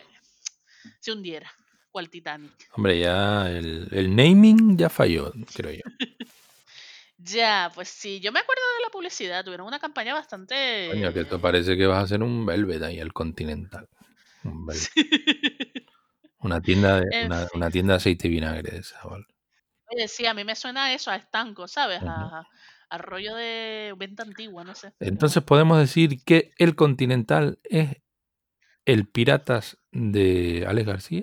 se hundiera, cual Titanic. Hombre, ya el, el naming ya falló, creo yo. Ya, pues sí. Yo me acuerdo de la publicidad. Tuvieron una campaña bastante... Coño, que esto parece que vas a hacer un Velvet ahí, El Continental. Un Velvet. Sí. Una tienda de, una, una tienda de aceite y vinagre de esa, ¿vale? Sí, a mí me suena a eso, a estanco, ¿sabes? Uh-huh. A, a rollo de venta antigua, no sé. Entonces podemos decir que El Continental es el Piratas de Alex García.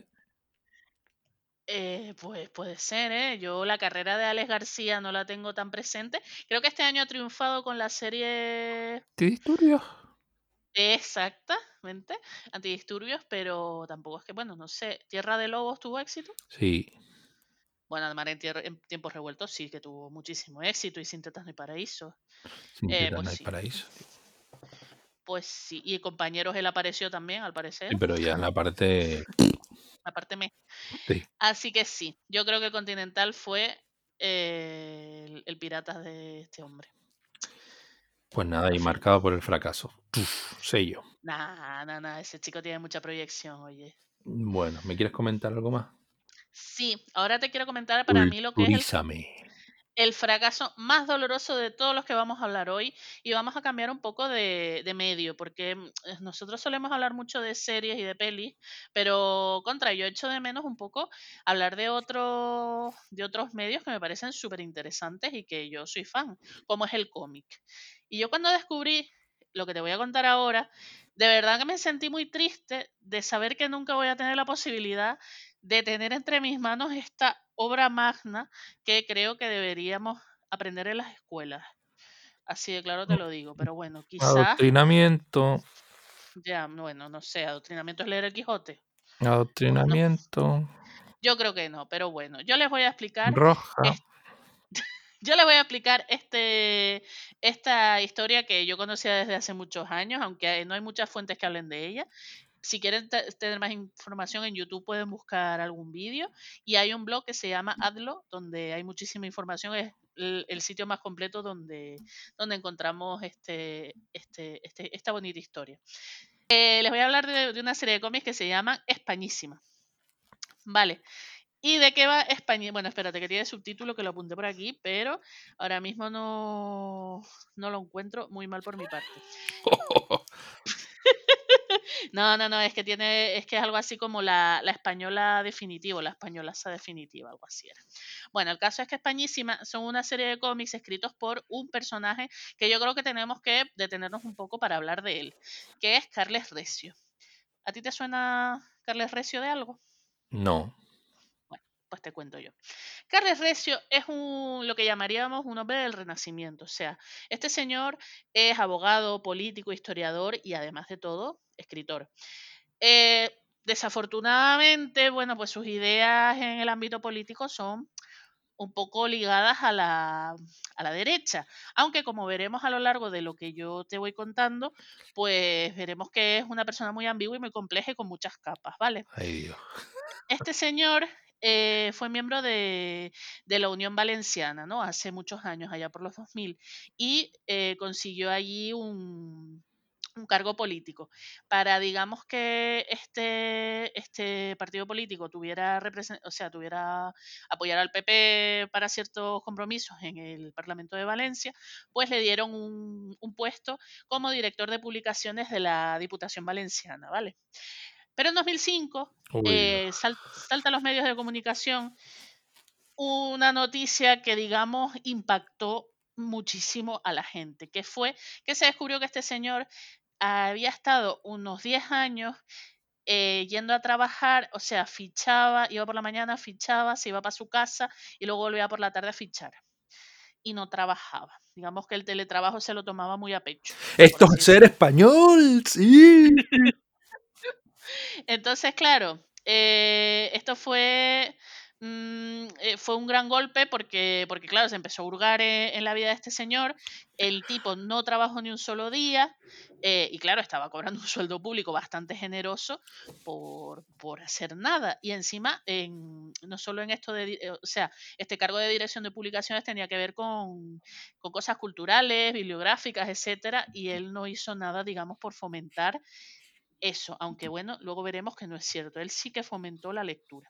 Eh, pues puede ser, ¿eh? Yo la carrera de Alex García no la tengo tan presente. Creo que este año ha triunfado con la serie... Antidisturbios. Exactamente, Antidisturbios, pero tampoco es que, bueno, no sé. ¿Tierra de Lobos tuvo éxito? Sí. Bueno, además en, tier- en Tiempos Revueltos sí que tuvo muchísimo éxito, y Sin tetas no hay paraíso. Sin tetas eh, pues no hay sí. paraíso. Pues sí, y Compañeros él apareció también, al parecer. Sí, pero ya en la parte... La parte me. Sí. Así que sí, yo creo que Continental fue eh, el, el pirata de este hombre. Pues nada, y marcado por el fracaso. Uf, sello. Nah, nah, nah, ese chico tiene mucha proyección, oye. Bueno, ¿me quieres comentar algo más? Sí, ahora te quiero comentar para mí lo que es el, el fracaso más doloroso de todos los que vamos a hablar hoy, y vamos a cambiar un poco de, de medio, porque nosotros solemos hablar mucho de series y de pelis, pero contra, yo echo de menos un poco hablar de, otro, de otros medios que me parecen súper interesantes y que yo soy fan, como es el cómic. Y yo cuando descubrí lo que te voy a contar ahora, de verdad que me sentí muy triste de saber que nunca voy a tener la posibilidad de tener entre mis manos esta obra magna que creo que deberíamos aprender en las escuelas. Así de claro te lo digo, pero bueno, quizás... Adoctrinamiento. Ya, bueno, no sé, adoctrinamiento es leer el Quijote. Adoctrinamiento. No, yo creo que no, pero bueno, yo les voy a explicar... Roja. Este, yo les voy a explicar este, esta historia que yo conocía desde hace muchos años, aunque no hay muchas fuentes que hablen de ella. Si quieren t- tener más información en YouTube pueden buscar algún vídeo, y hay un blog que se llama Adlo, donde hay muchísima información, es el, el sitio más completo donde, donde encontramos este, este, este, esta bonita historia. Eh, les voy a hablar de, de una serie de cómics que se llaman Españísima. Vale, ¿y de qué va Españísima? Bueno, espérate que tiene subtítulo que lo apunté por aquí, pero ahora mismo no, no lo encuentro, muy mal por mi parte. No, no, no, es que tiene, es que es algo así como la, la española definitiva, la españolaza definitiva, algo así era. Bueno, el caso es que Españísima son una serie de cómics escritos por un personaje que yo creo que tenemos que detenernos un poco para hablar de él, que es Carles Recio. ¿A ti te suena Carles Recio de algo? No. Bueno, pues te cuento yo. Carles Recio es un, lo que llamaríamos un hombre del Renacimiento. O sea, este señor es abogado, político, historiador y además de todo, escritor. Eh, desafortunadamente, bueno, pues sus ideas en el ámbito político son un poco ligadas a la, a la derecha, aunque como veremos a lo largo de lo que yo te voy contando, pues veremos que es una persona muy ambigua y muy compleja y con muchas capas, ¿vale? Ay, Dios. Este señor eh, fue miembro de, de la Unión Valenciana, ¿no? Hace muchos años, allá por los dos mil, y eh, consiguió allí un... un cargo político. Para, digamos, que este, este partido político tuviera represent- o sea, tuviera apoyar al P P para ciertos compromisos en el Parlamento de Valencia, pues le dieron un, un puesto como director de publicaciones de la Diputación Valenciana, ¿vale? Pero en dos mil cinco eh, sal- salta a los medios de comunicación una noticia que, digamos, impactó muchísimo a la gente, que fue que se descubrió que este señor había estado unos diez años eh, yendo a trabajar, o sea, fichaba, iba por la mañana, fichaba, se iba para su casa y luego volvía por la tarde a fichar. Y no trabajaba. Digamos que el teletrabajo se lo tomaba muy a pecho. ¡Esto es ser español! ¡Sí! Entonces, claro, eh, esto fue... Mm, eh, fue un gran golpe porque, porque claro, se empezó a hurgar en, en la vida de este señor. El tipo no trabajó ni un solo día eh, y claro, estaba cobrando un sueldo público bastante generoso por, por hacer nada. Y encima, en, no solo en esto de, eh, o sea, este cargo de dirección de publicaciones tenía que ver con, con cosas culturales, bibliográficas, etcétera, y él no hizo nada, digamos, por fomentar eso, aunque bueno, luego veremos que no es cierto. Él sí que fomentó la lectura.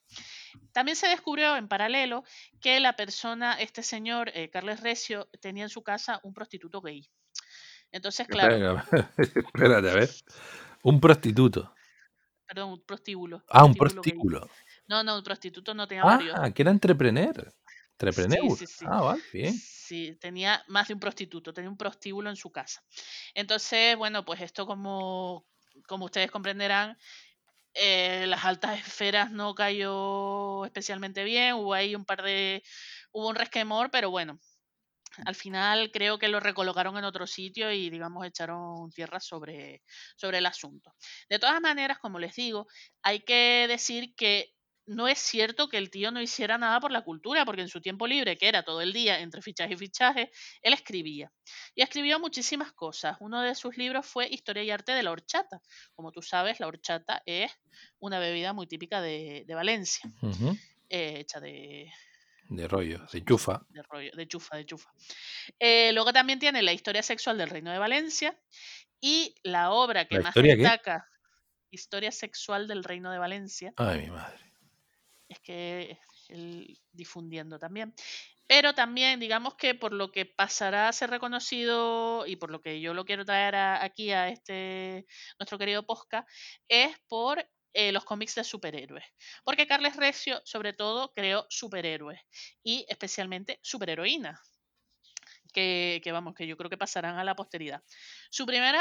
También se descubrió en paralelo que la persona, este señor, eh, Carles Recio, tenía en su casa un prostituto gay. Entonces, claro... Espérate, a ver. Un prostituto. Perdón, un prostíbulo. Ah, un prostíbulo. Gay. No, no, un prostituto no tenía varios. Ah, que era entrepreneur. Entrepreneur. Sí, sí, sí. Ah, vale, bien. Sí, tenía más de un prostituto, tenía un prostíbulo en su casa. Entonces, bueno, pues esto como... como ustedes comprenderán, eh, las altas esferas no cayó especialmente bien, hubo ahí un par de, hubo un resquemor, pero bueno, al final creo que lo recolocaron en otro sitio y, digamos, echaron tierra sobre, sobre el asunto. De todas maneras, como les digo, hay que decir que no es cierto que el tío no hiciera nada por la cultura, porque en su tiempo libre, que era todo el día entre fichaje y fichaje, él escribía. Y escribió muchísimas cosas. Uno de sus libros fue Historia y Arte de la Horchata. Como tú sabes, la horchata es una bebida muy típica de, de Valencia, uh-huh. eh, hecha de... De rollo, de chufa. De rollo, de chufa, de chufa. Eh, luego también tiene la Historia Sexual del Reino de Valencia y la obra que ¿La más destaca, qué? Historia Sexual del Reino de Valencia. Ay, mi madre. Es que él difundiendo también. Pero también, digamos que por lo que pasará a ser reconocido y por lo que yo lo quiero traer a, aquí a este nuestro querido Posca, es por eh, los cómics de superhéroes. Porque Carles Recio, sobre todo, creó superhéroes y especialmente superheroínas, que, que vamos, que yo creo que pasarán a la posteridad. Su primera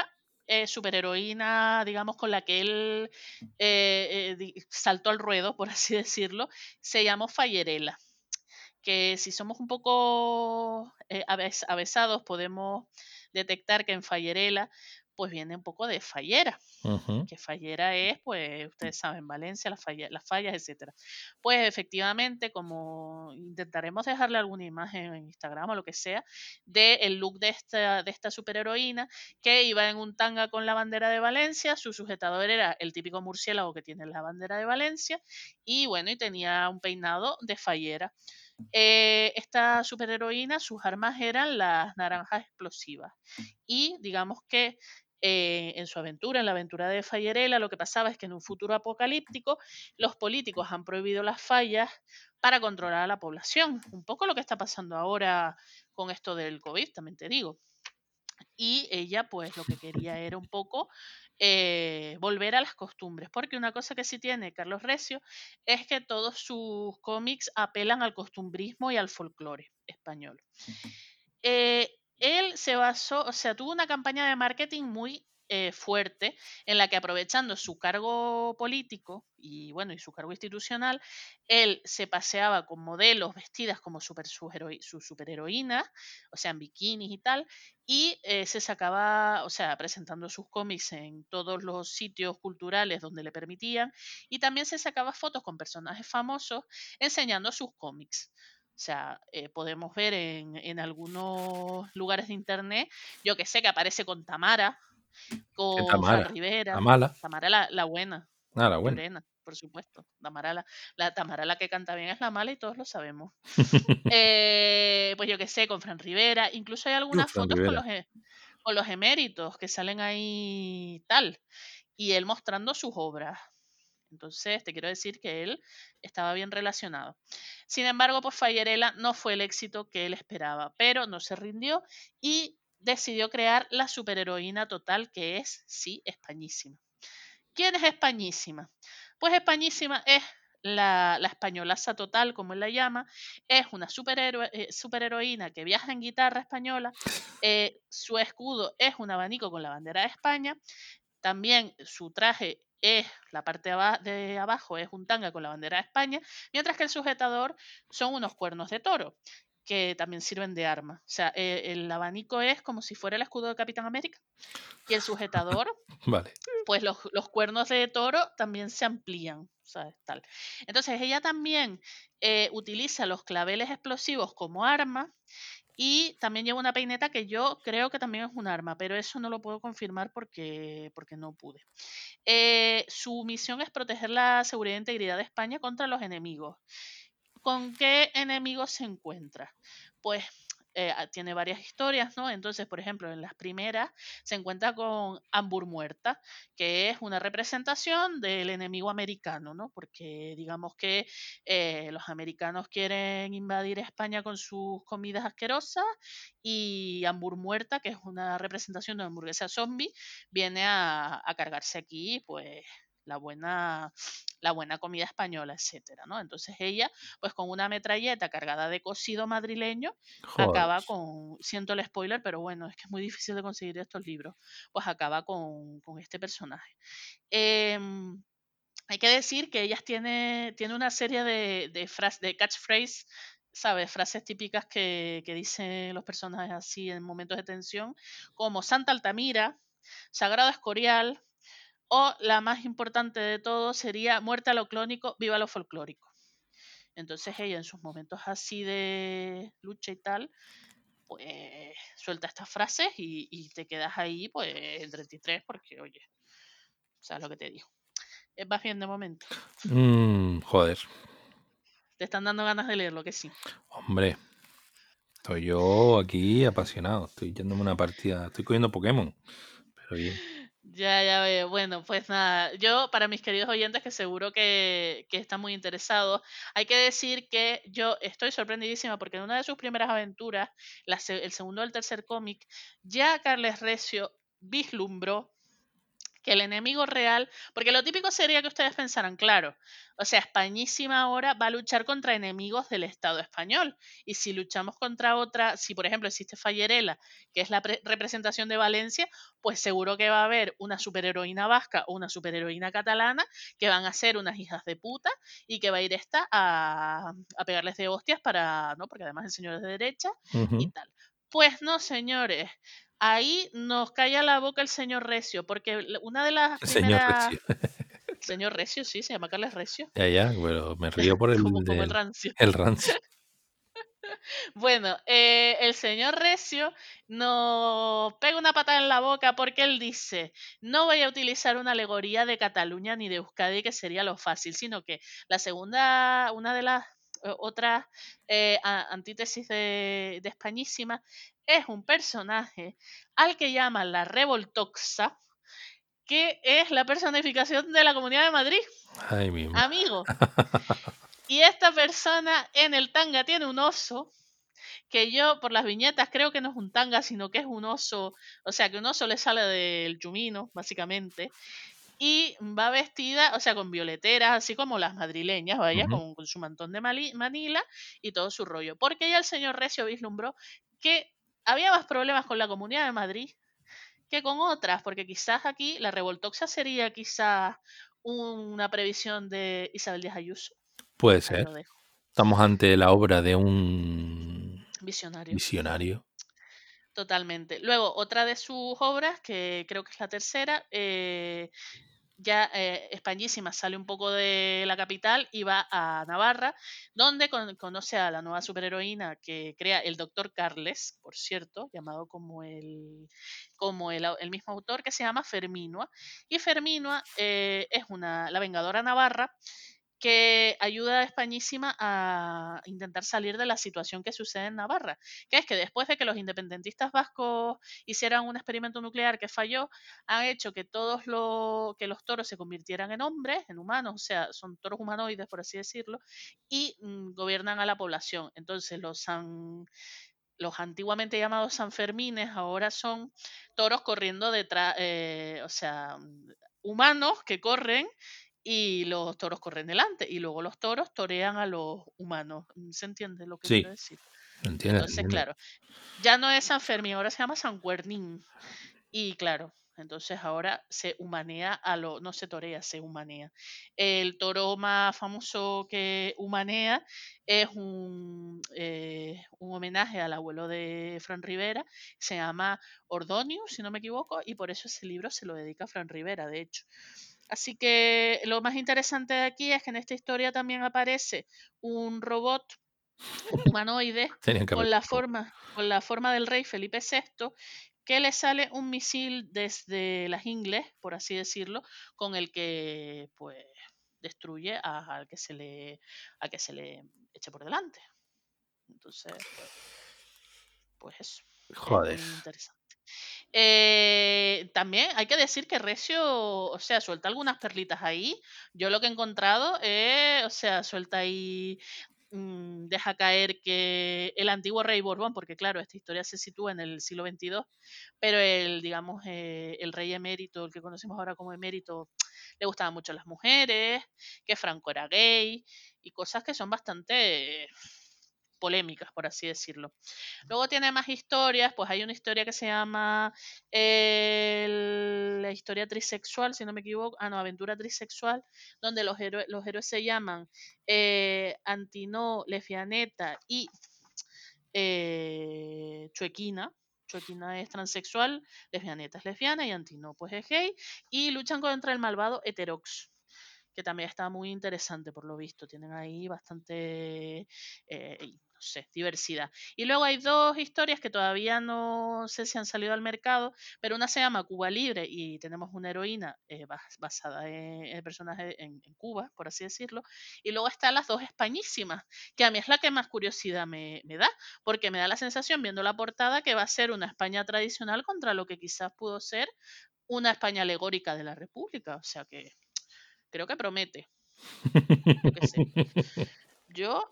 Eh, superheroína, digamos, con la que él eh, eh, saltó al ruedo, por así decirlo, se llamó Fayerela, que si somos un poco eh, aves, avesados podemos detectar que en Fayerela pues viene un poco de fallera, uh-huh. que fallera es, pues ustedes saben, Valencia, las fallas, las fallas, etcétera. Pues efectivamente, como intentaremos dejarle alguna imagen en Instagram o lo que sea, del look de esta, de esta superheroína, que iba en un tanga con la bandera de Valencia, su sujetador era el típico murciélago que tiene la bandera de Valencia, y bueno, y tenía un peinado de fallera. Eh, esta superheroína, sus armas eran las naranjas explosivas, y digamos que Eh, en su aventura, en la aventura de Fayerela, lo que pasaba es que en un futuro apocalíptico los políticos han prohibido las fallas para controlar a la población, un poco lo que está pasando ahora con esto del COVID, también te digo. Y ella pues lo que quería era un poco eh, volver a las costumbres, porque una cosa que sí tiene Carles Recio es que todos sus cómics apelan al costumbrismo y al folclore español. eh, Él se basó, o sea, tuvo una campaña de marketing muy eh, fuerte en la que, aprovechando su cargo político y bueno, y su cargo institucional, él se paseaba con modelos vestidas como super, su, heroi, su superheroína, o sea, en bikinis y tal, y eh, se sacaba, o sea, presentando sus cómics en todos los sitios culturales donde le permitían, y también se sacaba fotos con personajes famosos enseñando sus cómics. O sea, eh, podemos ver en, en algunos lugares de internet, yo que sé, que aparece con Tamara, con Tamara, Fran Rivera. Tamala. Tamara la, la buena. Ah, la buena. Lorena, por supuesto. Tamara la, la, Tamara la que canta bien es la mala y todos lo sabemos. eh, pues yo que sé, con Fran Rivera. Incluso hay algunas Uf, fotos con los, con los eméritos que salen ahí tal. Y él mostrando sus obras. Entonces, te quiero decir que él estaba bien relacionado. Sin embargo, pues Fayerela no fue el éxito que él esperaba, pero no se rindió y decidió crear la superheroína total, que es, sí, Españísima. ¿Quién es Españísima? Pues Españísima es la, la españolaza total, como él la llama. Es una superhero, eh, superheroína que viaja en guitarra española. Eh, su escudo es un abanico con la bandera de España. También su traje es, la parte de abajo es un tanga con la bandera de España, mientras que el sujetador son unos cuernos de toro, que también sirven de arma. O sea, el abanico es como si fuera el escudo de Capitán América, y el sujetador, vale. pues los, los cuernos de toro también se amplían, ¿sabes? Tal. Entonces ella también eh, utiliza los claveles explosivos como arma, y también lleva una peineta que yo creo que también es un arma, pero eso no lo puedo confirmar porque, porque no pude. Eh, su misión es proteger la seguridad e integridad de España contra los enemigos. ¿Con qué enemigos se encuentra? Pues eh, tiene varias historias, ¿no? Entonces, por ejemplo, en las primeras se encuentra con Hamburmuerta, que es una representación del enemigo americano, ¿no? Porque digamos que eh, los americanos quieren invadir España con sus comidas asquerosas, y Hamburmuerta, que es una representación de una hamburguesa zombie, viene a, a cargarse aquí, pues, la buena, la buena comida española, etcétera, ¿no? Entonces ella, pues con una metralleta cargada de cocido madrileño, Joder. acaba con, siento el spoiler, pero bueno, es que es muy difícil de conseguir estos libros, pues acaba con, con este personaje. Eh, hay que decir que ellas tiene, tiene una serie de, de, fras, de catchphrases, ¿sabes? Frases típicas que, que dicen los personajes así en momentos de tensión, como Santa Altamira, Sagrado Escorial, o la más importante de todo sería muerte a lo clónico, viva lo folclórico. Entonces ella en sus momentos así de lucha y tal, pues suelta estas frases y, y te quedas ahí pues en treinta y tres porque, oye, ¿sabes lo que te digo? Vas bien de momento. Mm, joder. Te están dando ganas de leerlo, que sí. Hombre, estoy yo aquí apasionado, estoy yéndome una partida, estoy cogiendo Pokémon, pero bien. Ya, ya veo. Bueno, pues nada, yo para mis queridos oyentes que seguro que, que están muy interesados, hay que decir que yo estoy sorprendidísima porque en una de sus primeras aventuras, la, el segundo o el tercer cómic, ya Carles Recio vislumbró que el enemigo real, porque lo típico sería que ustedes pensaran, claro, o sea, Españísima ahora va a luchar contra enemigos del Estado español, y si luchamos contra otra, si por ejemplo existe Fayerela, que es la pre- representación de Valencia, pues seguro que va a haber una superheroína vasca o una superheroína catalana que van a ser unas hijas de puta y que va a ir esta a, a pegarles de hostias para, ¿no? Porque además el señor es de derecha uh-huh. y tal. Pues no, señores. Ahí nos calla la boca el señor Recio, porque una de las primeras... Señor Recio. Señor Recio, sí, se llama Carles Recio. Ya, ya, bueno, me río por el... como, como el rancio. El rancio. Bueno, eh, el señor Recio nos pega una patada en la boca porque él dice, no voy a utilizar una alegoría de Cataluña ni de Euskadi, que sería lo fácil, sino que la segunda, una de las otras eh, antítesis de, de Españísima, es un personaje al que llaman la revoltoxa, que es la personificación de la Comunidad de Madrid. Ay, mi madre. Amigo. Y esta persona en el tanga tiene un oso, que yo por las viñetas creo que no es un tanga, sino que es un oso, o sea, que un oso le sale del yumino, básicamente, y va vestida, o sea, con violeteras, así como las madrileñas, vaya, uh-huh. con, con su mantón de Manila y todo su rollo. Porque ya el señor Recio vislumbró que había más problemas con la Comunidad de Madrid que con otras, porque quizás aquí la revoltoxa sería quizás una previsión de Isabel Díaz Ayuso. Puede ser. Estamos ante la obra de un visionario. visionario. Totalmente. Luego, otra de sus obras, que creo que es la tercera, eh, ya eh, Españísima sale un poco de la capital y va a Navarra, donde con, conoce a la nueva superheroína que crea el doctor Carles, por cierto, llamado como el como el, el mismo autor, que se llama Fermínua. Y Fermínua eh, es una la vengadora navarra que ayuda a Españísima a intentar salir de la situación que sucede en Navarra, que es que después de que los independentistas vascos hicieran un experimento nuclear que falló, han hecho que todos los que los toros se convirtieran en hombres, en humanos, o sea, son toros humanoides, por así decirlo, y mm, gobiernan a la población. Entonces los san, los antiguamente llamados sanfermines ahora son toros corriendo detrás, eh, o sea, humanos que corren, y los toros corren delante, y luego los toros torean a los humanos. ¿Se entiende lo que sí, quiero decir? Entiendo, entonces, entiendo. Claro, ya no es San Fermín, ahora se llama San Cuernín. Y claro, entonces ahora se humanea a los... No se torea, se humanea. El toro más famoso que humanea es un, eh, un homenaje al abuelo de Fran Rivera, se llama Ordonio, si no me equivoco, y por eso ese libro se lo dedica a Fran Rivera, de hecho. Así que lo más interesante de aquí es que en esta historia también aparece un robot humanoide con la forma, con la forma del rey Felipe sexto, que le sale un misil desde las ingles, por así decirlo, con el que pues destruye al que se le a que se le eche por delante. Entonces, pues, pues eso. Joder. Es muy interesante. Eh, también hay que decir que Recio, o sea, suelta algunas perlitas ahí. Yo lo que he encontrado es, o sea, suelta ahí, mmm, deja caer que el antiguo rey Borbón, porque claro, esta historia se sitúa en el siglo veintidós, pero el, digamos, eh, el rey emérito, el que conocemos ahora como emérito, le gustaban mucho las mujeres, que Franco era gay y cosas que son bastante... Eh, polémicas, por así decirlo. Luego tiene más historias, pues hay una historia que se llama eh, la historia trisexual, si no me equivoco, ah no, aventura trisexual, donde los, hero- los héroes se llaman eh, Antino, Lesbianeta y eh, Chuequina. Chuequina es transexual, Lesbianeta es lesbiana y Antino pues es gay, y luchan contra el malvado Heterox, que también está muy interesante por lo visto. Tienen ahí bastante... Eh, no sé, diversidad. Y luego hay dos historias que todavía no sé si han salido al mercado, pero una se llama Cuba Libre y tenemos una heroína eh, basada en el personaje en, en Cuba, por así decirlo, y luego están las dos Españísimas, que a mí es la que más curiosidad me, me da, porque me da la sensación, viendo la portada, que va a ser una España tradicional contra lo que quizás pudo ser una España alegórica de la República, o sea que creo que promete. Yo que sé. Yo,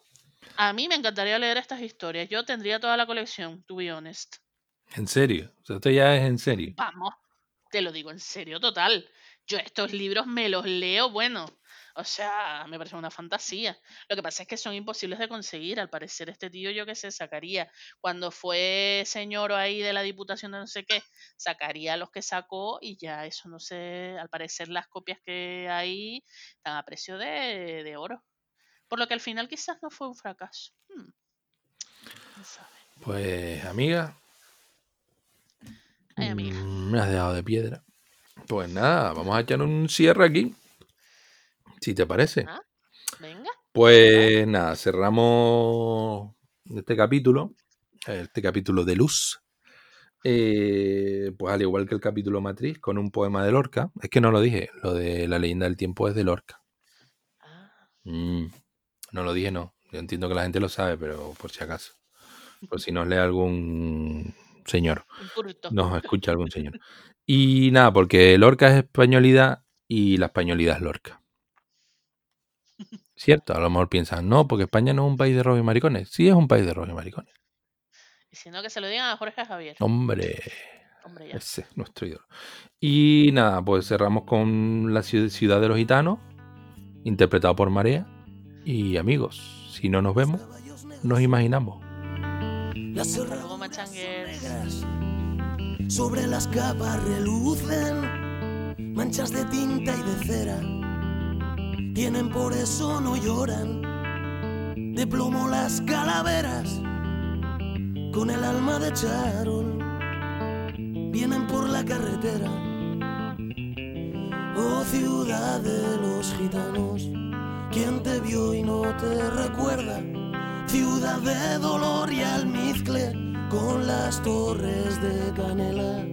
a mí me encantaría leer estas historias. Yo tendría toda la colección, to be honest. ¿En serio? O sea, esto ya es en serio. Vamos. te lo digo en serio total. Yo estos libros me los leo, bueno, o sea, me parece una fantasía. Lo que pasa es que son imposibles de conseguir, al parecer este tío, yo qué sé, sacaría, cuando fue señor ahí de la Diputación de no sé qué, sacaría los que sacó y ya eso no sé, al parecer las copias que hay están a precio de, de oro. Por lo que al final quizás no fue un fracaso. Hmm. No sabe. Pues, amiga, Ay, amiga. me has dejado de piedra. Pues nada, vamos a echar un cierre aquí, si te parece. Ah, venga. Pues nada, cerramos este capítulo, este capítulo de luz, eh, pues al igual que el capítulo matriz, con un poema de Lorca. Es que no lo dije, lo de La leyenda del tiempo es de Lorca. Ah. Mm, no lo dije, no. Yo entiendo que la gente lo sabe, pero por si acaso. Por si nos lee algún señor. Nos escucha algún señor. Y nada, porque Lorca es españolidad y la españolidad es Lorca. Cierto, a lo mejor piensan, no, porque España no es un país de rojos y maricones. Sí es un país de rojos y maricones. Y si no, que se lo digan a Jorge Javier. Hombre, Hombre ya. Ese es nuestro ídolo. Y nada, pues cerramos con La ciudad de los gitanos, interpretado por Marea. Y amigos, si no nos vemos, nos imaginamos. Las herraduras negras sobre las capas relucen, manchas de tinta y de cera tienen, por eso no lloran, de plomo las calaveras, con el alma de charol vienen por la carretera. Oh ciudad de los gitanos, ¿quién te vio y no te recuerda? Ciudad de dolor y almizcle con las torres de canela.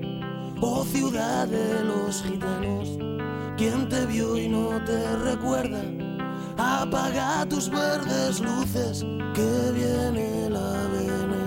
Oh ciudad de los gitanos, ¿quién te vio y no te recuerda? Apaga tus verdes luces que viene la benemérita.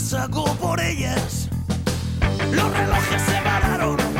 Sacó por ellas, los relojes se pararon.